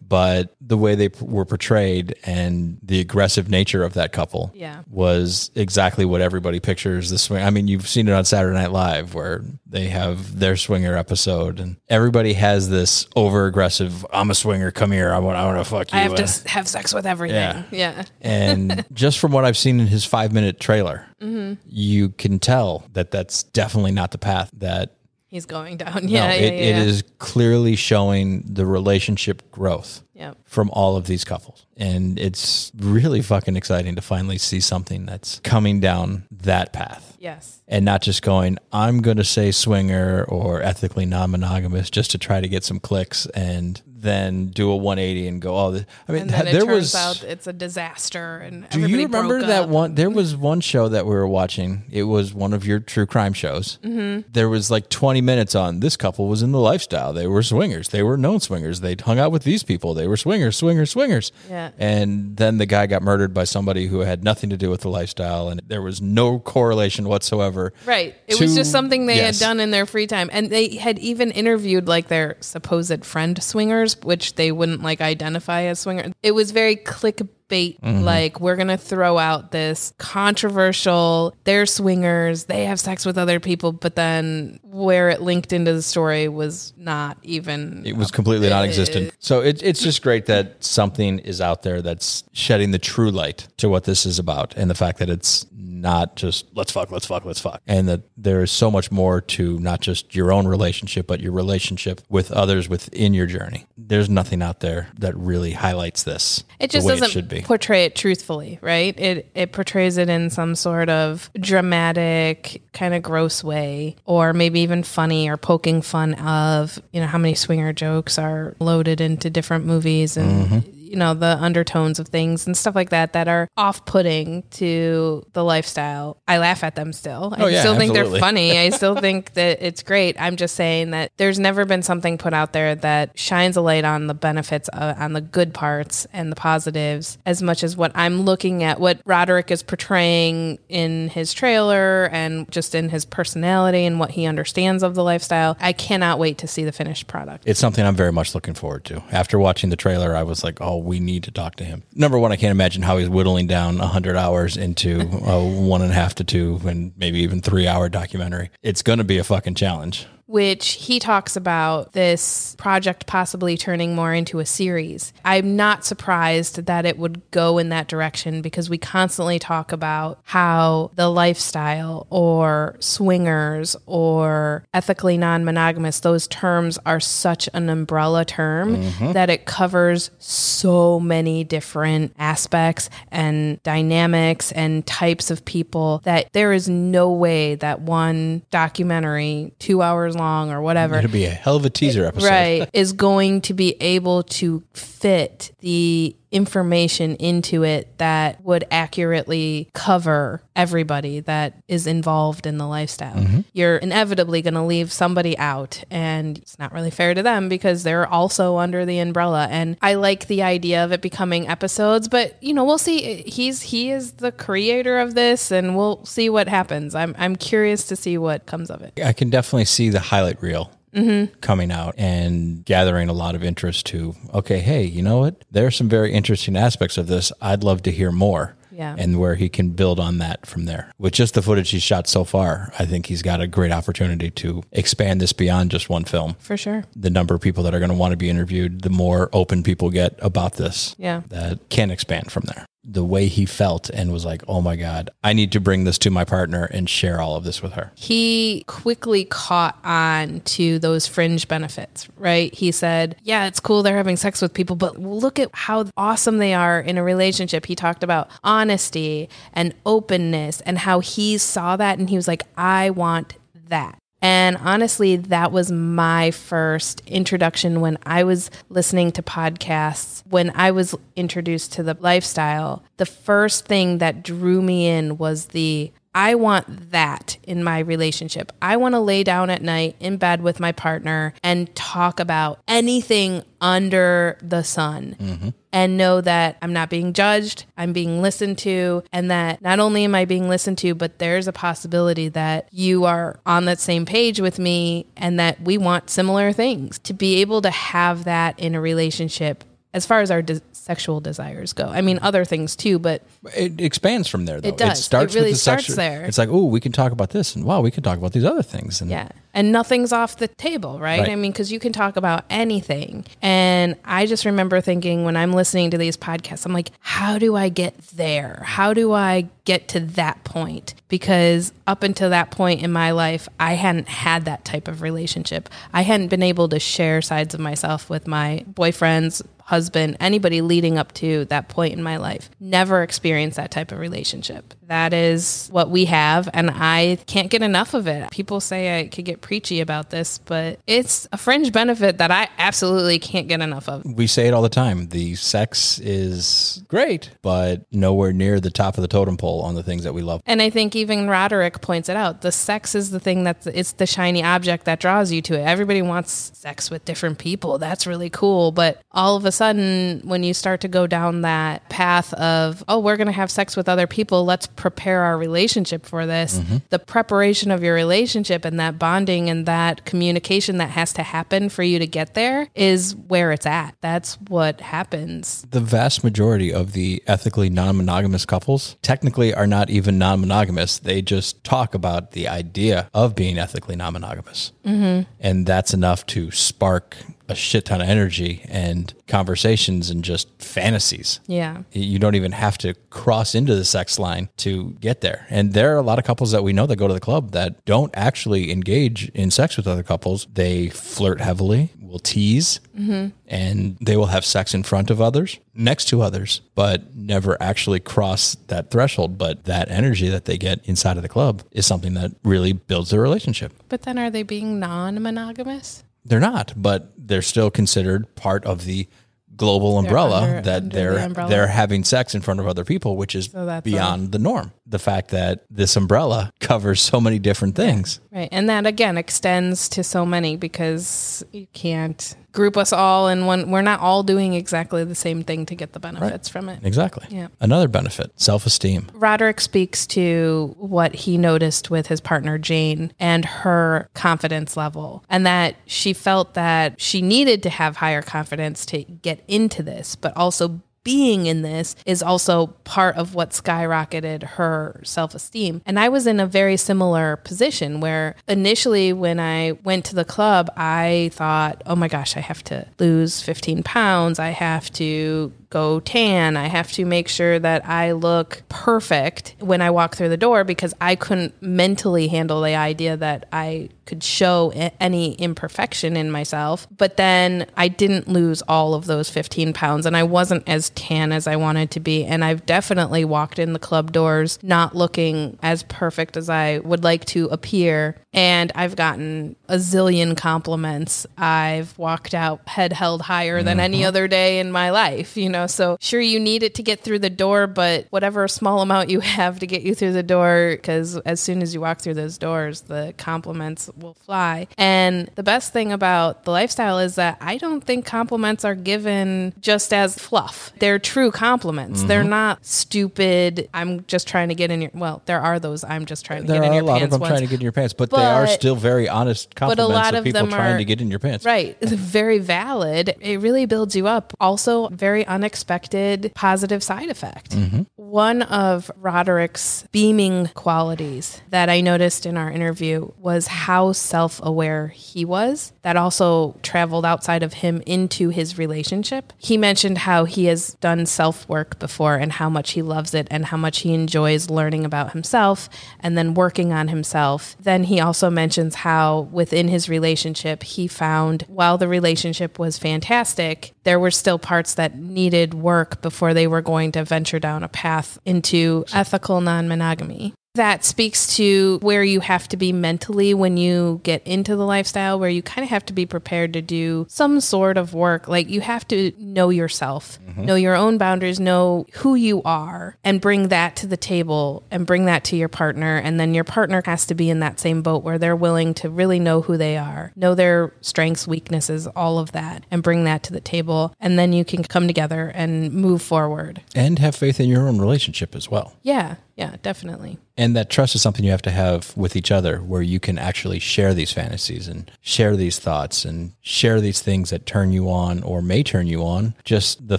but the way they p- were portrayed and the aggressive nature of that couple yeah. was exactly what everybody pictures the swing. I mean, you've seen it on Saturday Night Live where they have their swinger episode and everybody has this over-aggressive, I'm a swinger, come here, I want, I want to fuck you. I have uh, to have sex with everything. Yeah. yeah. And just from what I've seen in his five-minute trailer, mm-hmm. you can tell that that's definitely not the path that he's going down. Yeah, no, it, yeah, yeah. It is clearly showing the relationship growth yep. from all of these couples. And it's really fucking exciting to finally see something that's coming down that path. Yes. And not just going, I'm going to say swinger or ethically non-monogamous just to try to get some clicks and then do a one eighty and go, oh, this. I mean, and then it there turns was, out it's a disaster. And do you remember that one? There was one show that we were watching. It was one of your true crime shows. Mm-hmm. There was like twenty minutes on this couple was in the lifestyle. They were swingers. They were known swingers. They hung out with these people. They were swingers, swingers, swingers. Yeah. And then the guy got murdered by somebody who had nothing to do with the lifestyle. And there was no correlation whatsoever. Right. It to, was just something they yes. had done in their free time. And they had even interviewed like their supposed friend swingers, which they wouldn't like identify as swinger. It was very clickbait, mm-hmm. like we're going to throw out this controversial, they're swingers, they have sex with other people, but then where it linked into the story was not even... It was up. completely non-existent. So it, it's just great that something is out there that's shedding the true light to what this is about and the fact that it's not just let's fuck, let's fuck, let's fuck. And that there is so much more to not just your own relationship, but your relationship with others within your journey. There's nothing out there that really highlights this. It just doesn't it portray it truthfully, right? It it portrays it in some sort of dramatic, kind of gross way, or maybe even funny or poking fun of, you know, how many swinger jokes are loaded into different movies and... Mm-hmm. you know, the undertones of things and stuff like that that are off-putting to the lifestyle. I laugh at them still. I oh, yeah, still think absolutely. They're funny. I still think that it's great. I'm just saying that there's never been something put out there that shines a light on the benefits, uh, on the good parts and the positives as much as what I'm looking at, what Roderick is portraying in his trailer and just in his personality and what he understands of the lifestyle. I cannot wait to see the finished product. It's something I'm very much looking forward to. After watching the trailer, I was like, oh, we need to talk to him. Number one, I can't imagine how he's whittling down one hundred hours into a one and a half to two and maybe even three hour documentary. It's going to be a fucking challenge. Which he talks about this project possibly turning more into a series. I'm not surprised that it would go in that direction because we constantly talk about how the lifestyle or swingers or ethically non-monogamous, those terms are such an umbrella term mm-hmm. that it covers so many different aspects and dynamics and types of people that there is no way that one documentary, two hours long or whatever. It'll be a hell of a teaser episode. Right. Is going to be able to fit the information into it that would accurately cover everybody that is involved in the lifestyle. Mm-hmm. You're inevitably going to leave somebody out, and it's not really fair to them because they're also under the umbrella. And I like the idea of it becoming episodes, but you know, we'll see. He's he is the creator of this, and we'll see what happens. I'm I'm curious to see what comes of it. I can definitely see the highlight reel. Mm-hmm. Coming out and gathering a lot of interest to, okay, hey, you know what? There are some very interesting aspects of this. I'd love to hear more. Yeah. And where he can build on that from there. With just the footage he's shot so far, I think he's got a great opportunity to expand this beyond just one film. For sure. The number of people that are going to want to be interviewed, the more open people get about this. Yeah. That can expand from there. The way he felt and was like, oh my God, I need to bring this to my partner and share all of this with her. He quickly caught on to those fringe benefits, right? He said, yeah, it's cool they're having sex with people, but look at how awesome they are in a relationship. He talked about honesty and openness and how he saw that and he was like, I want that. And honestly, that was my first introduction when I was listening to podcasts, when I was introduced to the lifestyle. The first thing that drew me in was the, I want that in my relationship. I want to lay down at night in bed with my partner and talk about anything under the sun. Mm-hmm. And know that I'm not being judged, I'm being listened to, and that not only am I being listened to, but there's a possibility that you are on that same page with me and that we want similar things. To be able to have that in a relationship as far as our de- sexual desires go. I mean, other things too, but... It expands from there, though. It does. It, starts it really with the starts sexual, there. It's like, oh, we can talk about this, and wow, we can talk about these other things. And yeah. And nothing's off the table, right? right. I mean, because you can talk about anything. And I just remember thinking when I'm listening to these podcasts, I'm like, how do I get there? How do I get to that point? Because up until that point in my life, I hadn't had that type of relationship. I hadn't been able to share sides of myself with my boyfriends, husband, anybody leading up to that point in my life. Never experienced that type of relationship. That is what we have, and I can't get enough of it. People say I could get preachy about this, but it's a fringe benefit that I absolutely can't get enough of. We say it all the time. The sex is great, but nowhere near the top of the totem pole on the things that we love. And I think even Roderick points it out. The sex is the thing that's, it's the shiny object that draws you to it. Everybody wants sex with different people. That's really cool. But all of a sudden, when you start to go down that path of, oh, we're going to have sex with other people, let's prepare our relationship for this, mm-hmm. the preparation of your relationship and that bonding and that communication that has to happen for you to get there is where it's at. That's what happens. The vast majority of the ethically non-monogamous couples technically are not even non-monogamous. They just talk about the idea of being ethically non-monogamous. Mm-hmm. And that's enough to spark a shit ton of energy and conversations and just fantasies. Yeah. You don't even have to cross into the sex line to get there. And there are a lot of couples that we know that go to the club that don't actually engage in sex with other couples. They flirt heavily, will tease, mm-hmm. and they will have sex in front of others, next to others, but never actually cross that threshold. But that energy that they get inside of the club is something that really builds their relationship. But then are they being non-monogamous? They're not, but they're still considered part of the global umbrella they're under, that under they're the umbrella. They're having sex in front of other people, which is so beyond the norm. The fact that this umbrella covers so many different things. Right. And that, again, extends to so many, because you can't group us all in one. We're not all doing exactly the same thing to get the benefits right. from it. Exactly. Yeah. Another benefit, self-esteem. Roderick speaks to what he noticed with his partner, Jane, and her confidence level, and that she felt that she needed to have higher confidence to get into this, but also being in this is also part of what skyrocketed her self-esteem. And I was in a very similar position where initially when I went to the club, I thought, oh my gosh, I have to lose fifteen pounds. I have to go tan. I have to make sure that I look perfect when I walk through the door, because I couldn't mentally handle the idea that I could show any imperfection in myself. But then I didn't lose all of those fifteen pounds, and I wasn't as tan as I wanted to be. And I've definitely walked in the club doors not looking as perfect as I would like to appear. And I've gotten a zillion compliments. I've walked out head held higher than mm-hmm. any other day in my life, you know? So sure, you need it to get through the door, but whatever small amount you have to get you through the door, because as soon as you walk through those doors, the compliments will fly. And the best thing about the lifestyle is that I don't think compliments are given just as fluff. They're true compliments. Mm-hmm. They're not stupid, I'm just trying to get in your, well, there are those I'm just trying to there get in your pants. There are a lot of them ones. trying to get in your pants, but, but they are still very honest compliments, but a lot of people them are, trying to get in your pants. Right. Very valid. It really builds you up. Also, very unexpected positive side effect. Mm-hmm. One of Roderick's beaming qualities that I noticed in our interview was how self-aware he was. That also traveled outside of him into his relationship. He mentioned how he has done self-work before and how much he loves it and how much he enjoys learning about himself and then working on himself. Then he also mentions how within his relationship, he found while the relationship was fantastic, there were still parts that needed work before they were going to venture down a path into ethical non-monogamy. That speaks to where you have to be mentally when you get into the lifestyle, where you kind of have to be prepared to do some sort of work. Like, you have to know yourself, mm-hmm. know your own boundaries, know who you are, and bring that to the table and bring that to your partner. And then your partner has to be in that same boat where they're willing to really know who they are, know their strengths, weaknesses, all of that, and bring that to the table. And then you can come together and move forward. And have faith in your own relationship as well. Yeah. Yeah, definitely. And that trust is something you have to have with each other, where you can actually share these fantasies and share these thoughts and share these things that turn you on or may turn you on. Just the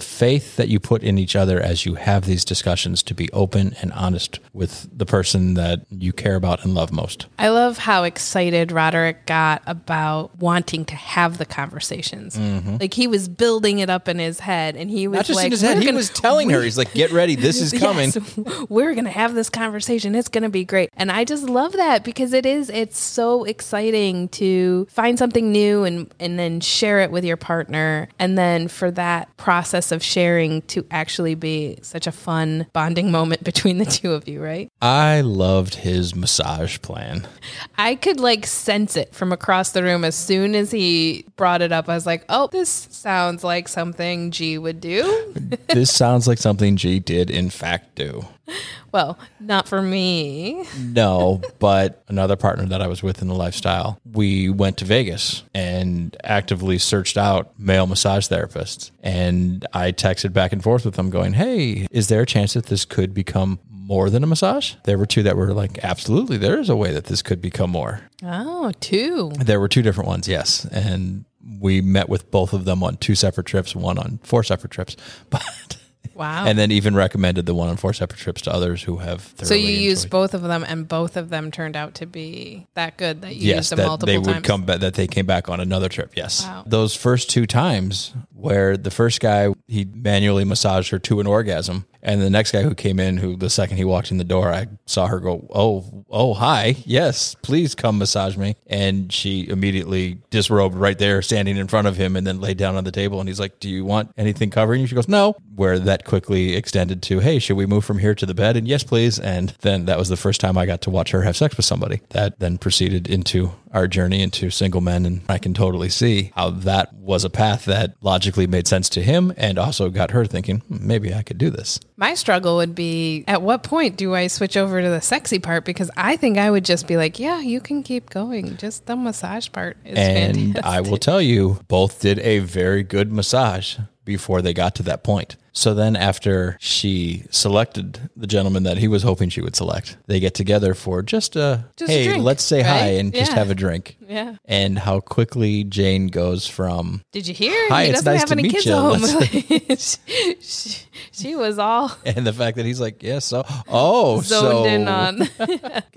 faith that you put in each other as you have these discussions, to be open and honest with the person that you care about and love most. I love how excited Roderick got about wanting to have the conversations. Mm-hmm. Like, he was building it up in his head, and he was not just like, in his head, gonna, he was telling we, her, he's like, get ready, this is coming. Yes, we're going to have this conversation. It's going to be great. And I just love that, because it is, it's so exciting to find something new and, and then share it with your partner. And then for that process of sharing to actually be such a fun bonding moment between the two of you, right? I loved his massage plan. I could like sense it from across the room. As soon as he brought it up, I was like, oh, this sounds like something G would do. This sounds like something G did in fact do. Well, not for me. No, but another partner that I was with in the lifestyle, we went to Vegas and actively searched out male massage therapists. And I texted back and forth with them going, hey, is there a chance that this could become more than a massage? There were two that were like, absolutely, there is a way that this could become more. Oh, two. There were two different ones, yes. And we met with both of them on two separate trips, one on four separate trips. But... Wow. And then even recommended the one on four separate trips to others who have thoroughly So you enjoyed. Used both of them, and both of them turned out to be that good that you yes, used them that multiple they times? Would come back, that they came back on another trip, yes. Wow. Those first two times where the first guy, he manually massaged her to an orgasm, and the next guy who came in, who the second he walked in the door, I saw her go, oh, oh, hi, yes, please come massage me. And she immediately disrobed right there, standing in front of him, and then laid down on the table. And he's like, do you want anything covering you? She goes, no. Where that quickly extended to, hey, should we move from here to the bed? And yes, please. And then that was the first time I got to watch her have sex with somebody. That then proceeded into our journey into single men, and I can totally see how that was a path that logically made sense to him and also got her thinking, hmm, maybe I could do this. My struggle would be, at what point do I switch over to the sexy part? Because I think I would just be like, yeah, you can keep going. Just the massage part is and fantastic. I will tell you, both did a very good massage before they got to that point. So then after she selected the gentleman that he was hoping she would select, they get together for just a, just hey, a drink, let's say right? hi and yeah. just have a drink. Yeah. And how quickly Jane goes from, did you hear? Hi, he it's nice to meet you. she, she, she was all. And the fact that he's like, yeah, so, oh, zoned so. in on.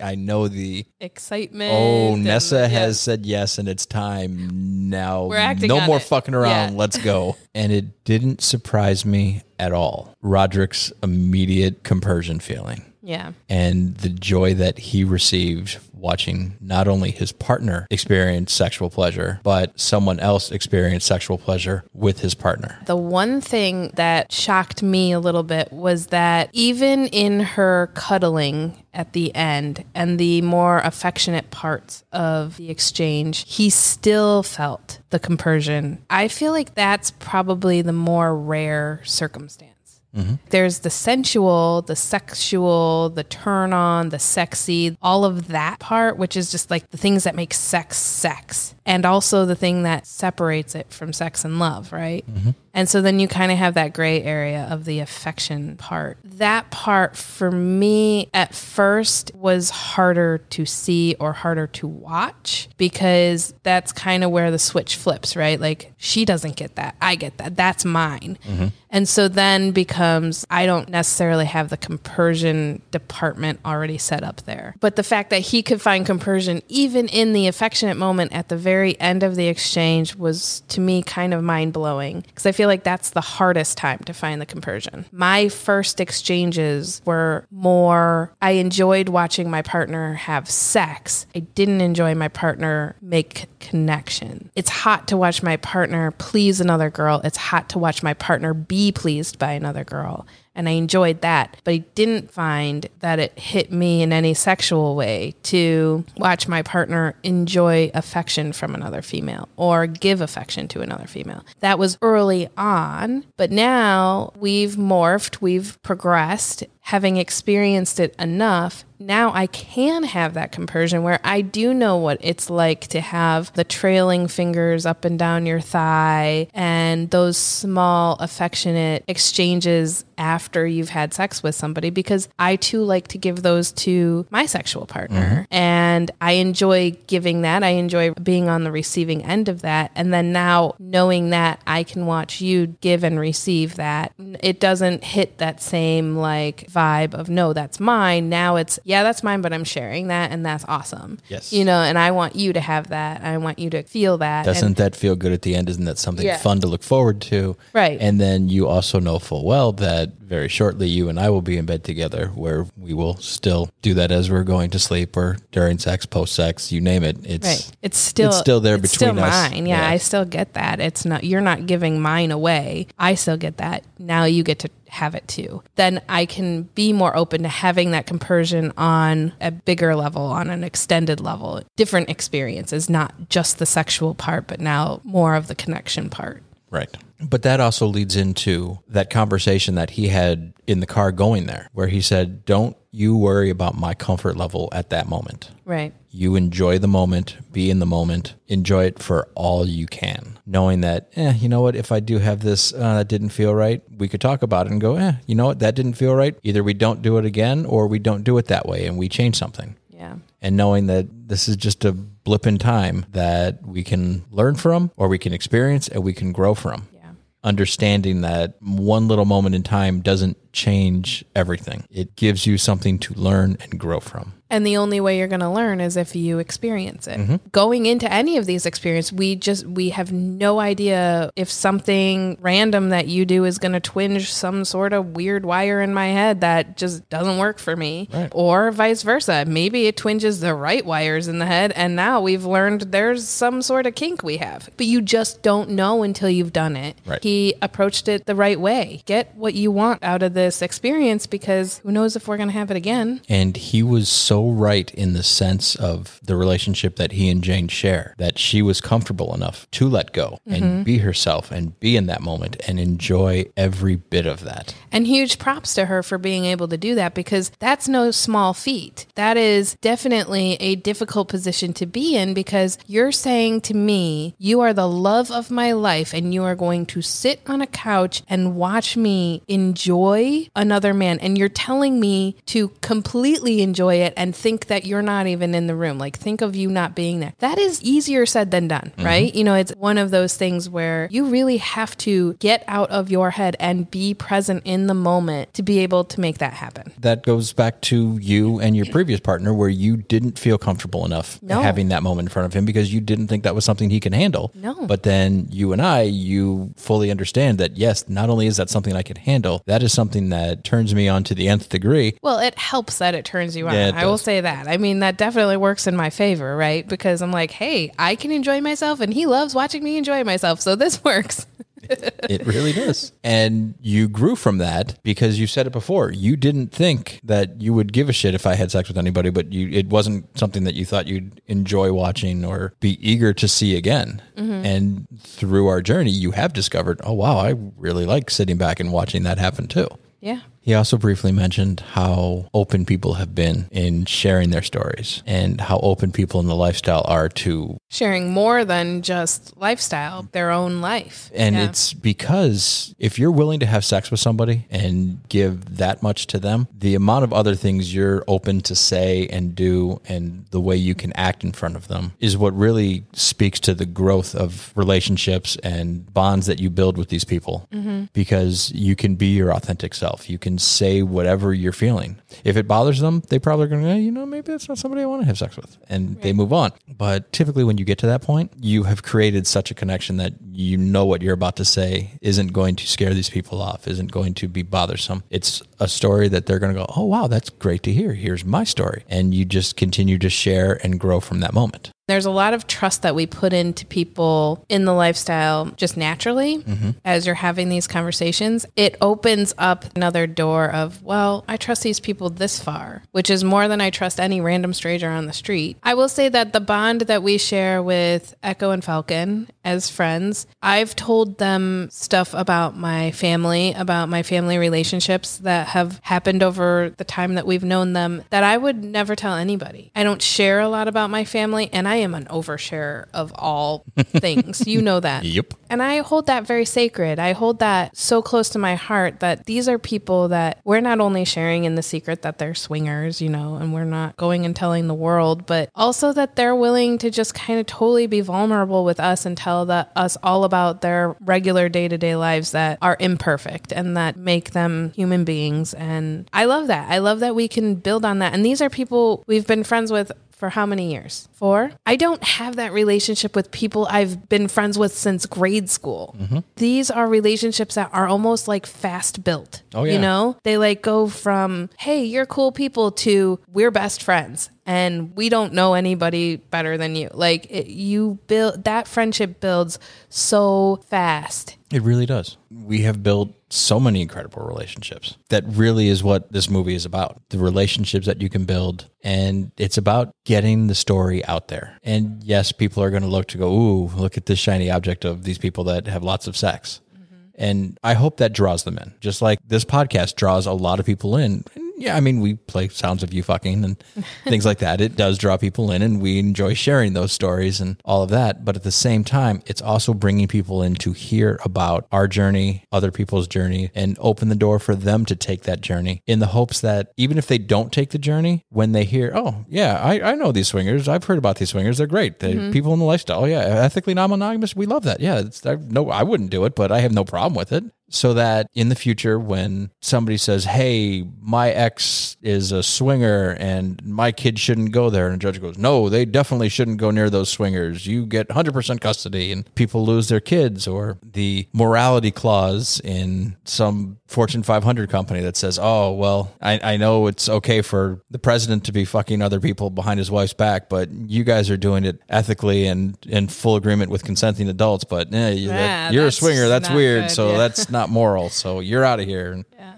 I know the excitement. Oh, Nessa and, yeah. has said yes, and it's time now. We're acting No on more it. fucking around. Yeah. Let's go. And it didn't surprise me at all, Roderick's immediate compersion feeling. Yeah. And the joy that he received watching not only his partner experience sexual pleasure, but someone else experience sexual pleasure with his partner. The one thing that shocked me a little bit was that even in her cuddling at the end and the more affectionate parts of the exchange, he still felt the compersion. I feel like that's probably the more rare circumstance. Mm-hmm. There's the sensual, the sexual, the turn on, the sexy, all of that part, which is just like the things that make sex sex. And also the thing that separates it from sex and love, right? Mm-hmm. And so then you kind of have that gray area of the affection part. That part for me at first was harder to see or harder to watch, because that's kind of where the switch flips, right? Like, she doesn't get that. I get that. That's mine. Mm-hmm. And so then becomes, I don't necessarily have the compersion department already set up there. But the fact that he could find compersion even in the affectionate moment at the very end of the exchange was, to me, kind of mind-blowing, because I feel like that's the hardest time to find the compersion. My first exchanges were more, I enjoyed watching my partner have sex. I didn't enjoy my partner make connection. It's hot to watch my partner please another girl. It's hot to watch my partner be pleased by another girl. And I enjoyed that, but I didn't find that it hit me in any sexual way to watch my partner enjoy affection from another female or give affection to another female. That was early on, but now we've morphed, we've progressed. Having experienced it enough, now I can have that compersion where I do know what it's like to have the trailing fingers up and down your thigh and those small affectionate exchanges after you've had sex with somebody, because I too like to give those to my sexual partner. Mm-hmm. And I enjoy giving that. I enjoy being on the receiving end of that. And then now knowing that I can watch you give and receive that, it doesn't hit that same like vibe of, no, that's mine. Now it's, yeah, that's mine, but I'm sharing that, and that's awesome. Yes. You know, and I want you to have that. I want you to feel that. Doesn't and, that feel good at the end? Isn't that something yeah. fun to look forward to? Right. And then you also know full well that very shortly you and I will be in bed together, where we will still do that as we're going to sleep or during sex, post sex, you name it. It's right. It's still, it's still there it's between still us. Mine. Yeah, yeah, I still get that. It's not, you're not giving mine away. I still get that. Now you get to have it too. Then I can be more open to having that compersion on a bigger level, on an extended level, different experiences, not just the sexual part, but now more of the connection part. Right. But that also leads into that conversation that he had in the car going there, where he said, don't you worry about my comfort level at that moment. Right. You enjoy the moment, be in the moment, enjoy it for all you can, knowing that, eh, you know what, if I do have this uh, that didn't feel right, we could talk about it and go, eh, you know what, that didn't feel right. Either we don't do it again, or we don't do it that way and we change something. Yeah. And knowing that this is just a blip in time that we can learn from, or we can experience, and we can grow from. Yeah. Understanding that one little moment in time doesn't change everything. It gives you something to learn and grow from. And the only way you're going to learn is if you experience it. Mm-hmm. Going into any of these experiences, we just, we have no idea if something random that you do is going to twinge some sort of weird wire in my head that just doesn't work for me. Right. Or vice versa. Maybe it twinges the right wires in the head, and now we've learned there's some sort of kink we have. But you just don't know until you've done it. Right. He approached it the right way. Get what you want out of this experience, because who knows if we're going to have it again. And he was so so right in the sense of the relationship that he and Jane share, that she was comfortable enough to let go mm-hmm. and be herself and be in that moment and enjoy every bit of that. And huge props to her for being able to do that, because that's no small feat. That is definitely a difficult position to be in, because you're saying to me, you are the love of my life and you are going to sit on a couch and watch me enjoy another man. And you're telling me to completely enjoy it and think that you're not even in the room. Like, think of you not being there. That is easier said than done, mm-hmm. right? You know, it's one of those things where you really have to get out of your head and be present in the moment to be able to make that happen. That goes back to you and your previous partner, where you didn't feel comfortable enough no. having that moment in front of him because you didn't think that was something he can handle. No. But then you and I, you fully understand that, yes, not only is that something I can handle, that is something that turns me on to the nth degree. Well, it helps that it turns you on. Yeah, I will say that. I mean, that definitely works in my favor, right? Because I'm like, hey, I can enjoy myself and he loves watching me enjoy myself. So this works. It really does. And you grew from that, because you said it before. You didn't think that you would give a shit if I had sex with anybody, but you, it wasn't something that you thought you'd enjoy watching or be eager to see again. Mm-hmm. And through our journey, you have discovered, oh, wow, I really like sitting back and watching that happen too. Yeah. He also briefly mentioned how open people have been in sharing their stories, and how open people in the lifestyle are to sharing more than just lifestyle, their own life. And yeah. it's because if you're willing to have sex with somebody and give that much to them, the amount of other things you're open to say and do and the way you can act in front of them is what really speaks to the growth of relationships and bonds that you build with these people, mm-hmm. because you can be your authentic self. You can say whatever you're feeling. If it bothers them, they probably are going to, eh, you know, maybe that's not somebody I want to have sex with. And right. they move on. But typically when you get to that point, you have created such a connection that you know what you're about to say isn't going to scare these people off, isn't going to be bothersome. It's a story that they're going to go, oh, wow, that's great to hear. Here's my story. And you just continue to share and grow from that moment. There's a lot of trust that we put into people in the lifestyle just naturally mm-hmm. as you're having these conversations. It opens up another door of, well, I trust these people this far, which is more than I trust any random stranger on the street. I will say that the bond that we share with Echo and Falcon as friends, I've told them stuff about my family, about my family relationships that have happened over the time that we've known them that I would never tell anybody. I don't share a lot about my family, and I I am an oversharer of all things. You know that. Yep. And I hold that very sacred. I hold that so close to my heart that these are people that we're not only sharing in the secret that they're swingers, you know, and we're not going and telling the world, but also that they're willing to just kind of totally be vulnerable with us and tell the, us all about their regular day-to-day lives that are imperfect and that make them human beings. And I love that. I love that we can build on that. And these are people we've been friends with for how many years? Four? I don't have that relationship with people I've been friends with since grade school. Mm-hmm. These are relationships that are almost like fast built. Oh, yeah. You know, they like go from, hey, you're cool people to we're best friends. And we don't know anybody better than you. Like it, you build that friendship builds so fast. It really does. We have built so many incredible relationships. That really is what this movie is about. The relationships that you can build. And it's about getting the story out there. And yes, people are going to look to go, ooh, look at this shiny object of these people that have lots of sex. Mm-hmm. And I hope that draws them in. Just like this podcast draws a lot of people in. Yeah, I mean, we play Sounds of You Fucking and things like that. It does draw people in, and we enjoy sharing those stories and all of that. But at the same time, it's also bringing people in to hear about our journey, other people's journey, and open the door for them to take that journey in the hopes that even if they don't take the journey, when they hear, oh, yeah, I, I know these swingers. I've heard about these swingers. They're great. They're mm-hmm. people in the lifestyle. Oh, yeah, ethically non-monogamous. We love that. Yeah, it's, I, no, I wouldn't do it, but I have no problem with it. So that in the future, when somebody says, hey, my ex is a swinger and my kid shouldn't go there, and a judge goes, no, they definitely shouldn't go near those swingers. You get one hundred percent custody, and people lose their kids, or the morality clause in some Fortune five hundred company that says, oh, well, I, I know it's okay for the president to be fucking other people behind his wife's back, but you guys are doing it ethically and in full agreement with consenting adults, but eh, yeah, that, you're a swinger, that's weird, good, so yeah. that's not moral, so you're out of here. Yeah.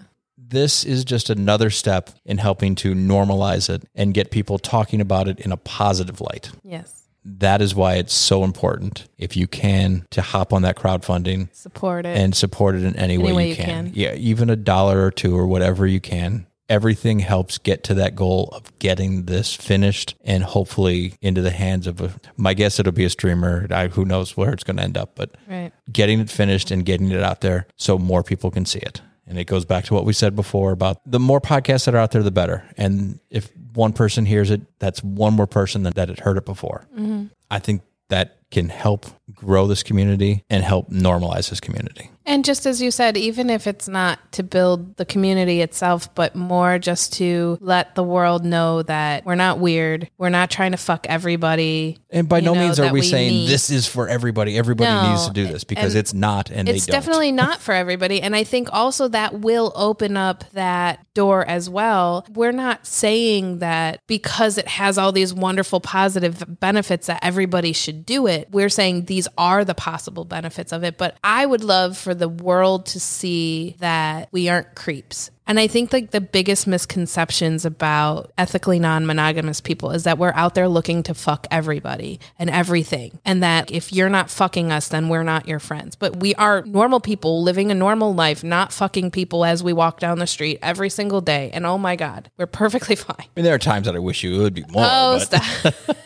this is just another step in helping to normalize it and get people talking about it in a positive light. Yes. That is why it's so important, if you can, to hop on that crowdfunding. Support it. And support it in any, any way, way you, you can. can. Yeah, even a dollar or two or whatever you can. Everything helps get to that goal of getting this finished and hopefully into the hands of a, my guess it'll be a streamer. I, who knows where it's going to end up, but right. Getting it finished and getting it out there so more people can see it. And it goes back to what we said before about the more podcasts that are out there, the better. And if one person hears it, that's one more person that, that had heard it before. Mm-hmm. I think that can help grow this community and help normalize this community. And just as you said, even if it's not to build the community itself, but more just to let the world know that we're not weird. We're not trying to fuck everybody. And by no know, means are we, we saying need. This is for everybody. Everybody no, needs to do this because it's not and it's they don't. It's definitely not for everybody. And I think also that will open up that door as well. We're not saying that because it has all these wonderful positive benefits that everybody should do it. We're saying these are the possible benefits of it. But I would love for the world to see that we aren't creeps. And I think like the biggest misconceptions about ethically non-monogamous people is that we're out there looking to fuck everybody and everything. And that if you're not fucking us, then we're not your friends. But we are normal people living a normal life, not fucking people as we walk down the street every single day. And oh my God, we're perfectly fine. I mean, there are times that I wish you would be more. Oh, but. Stop.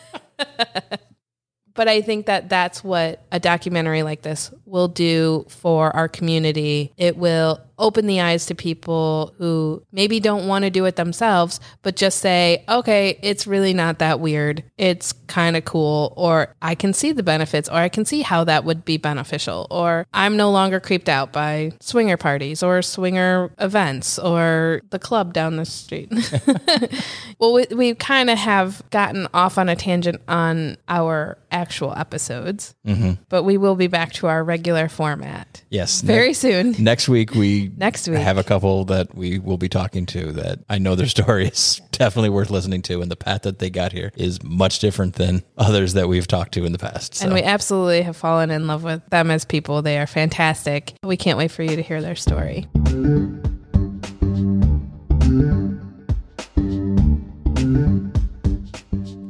But I think that that's what a documentary like this will do for our community. It will open the eyes to people who maybe don't want to do it themselves, but just say, okay, it's really not that weird. It's kind of cool. Or I can see the benefits, or I can see how that would be beneficial. Or I'm no longer creeped out by swinger parties or swinger events or the club down the street. Well, we, we kind of have gotten off on a tangent on our actual episodes, mm-hmm. but we will be back to our regular format. Yes. Very ne- soon. Next week, we next week. have a couple that we will be talking to that I know their story is definitely worth listening to. And the path that they got here is much different than others that we've talked to in the past. So. And we absolutely have fallen in love with them as people. They are fantastic. We can't wait for you to hear their story.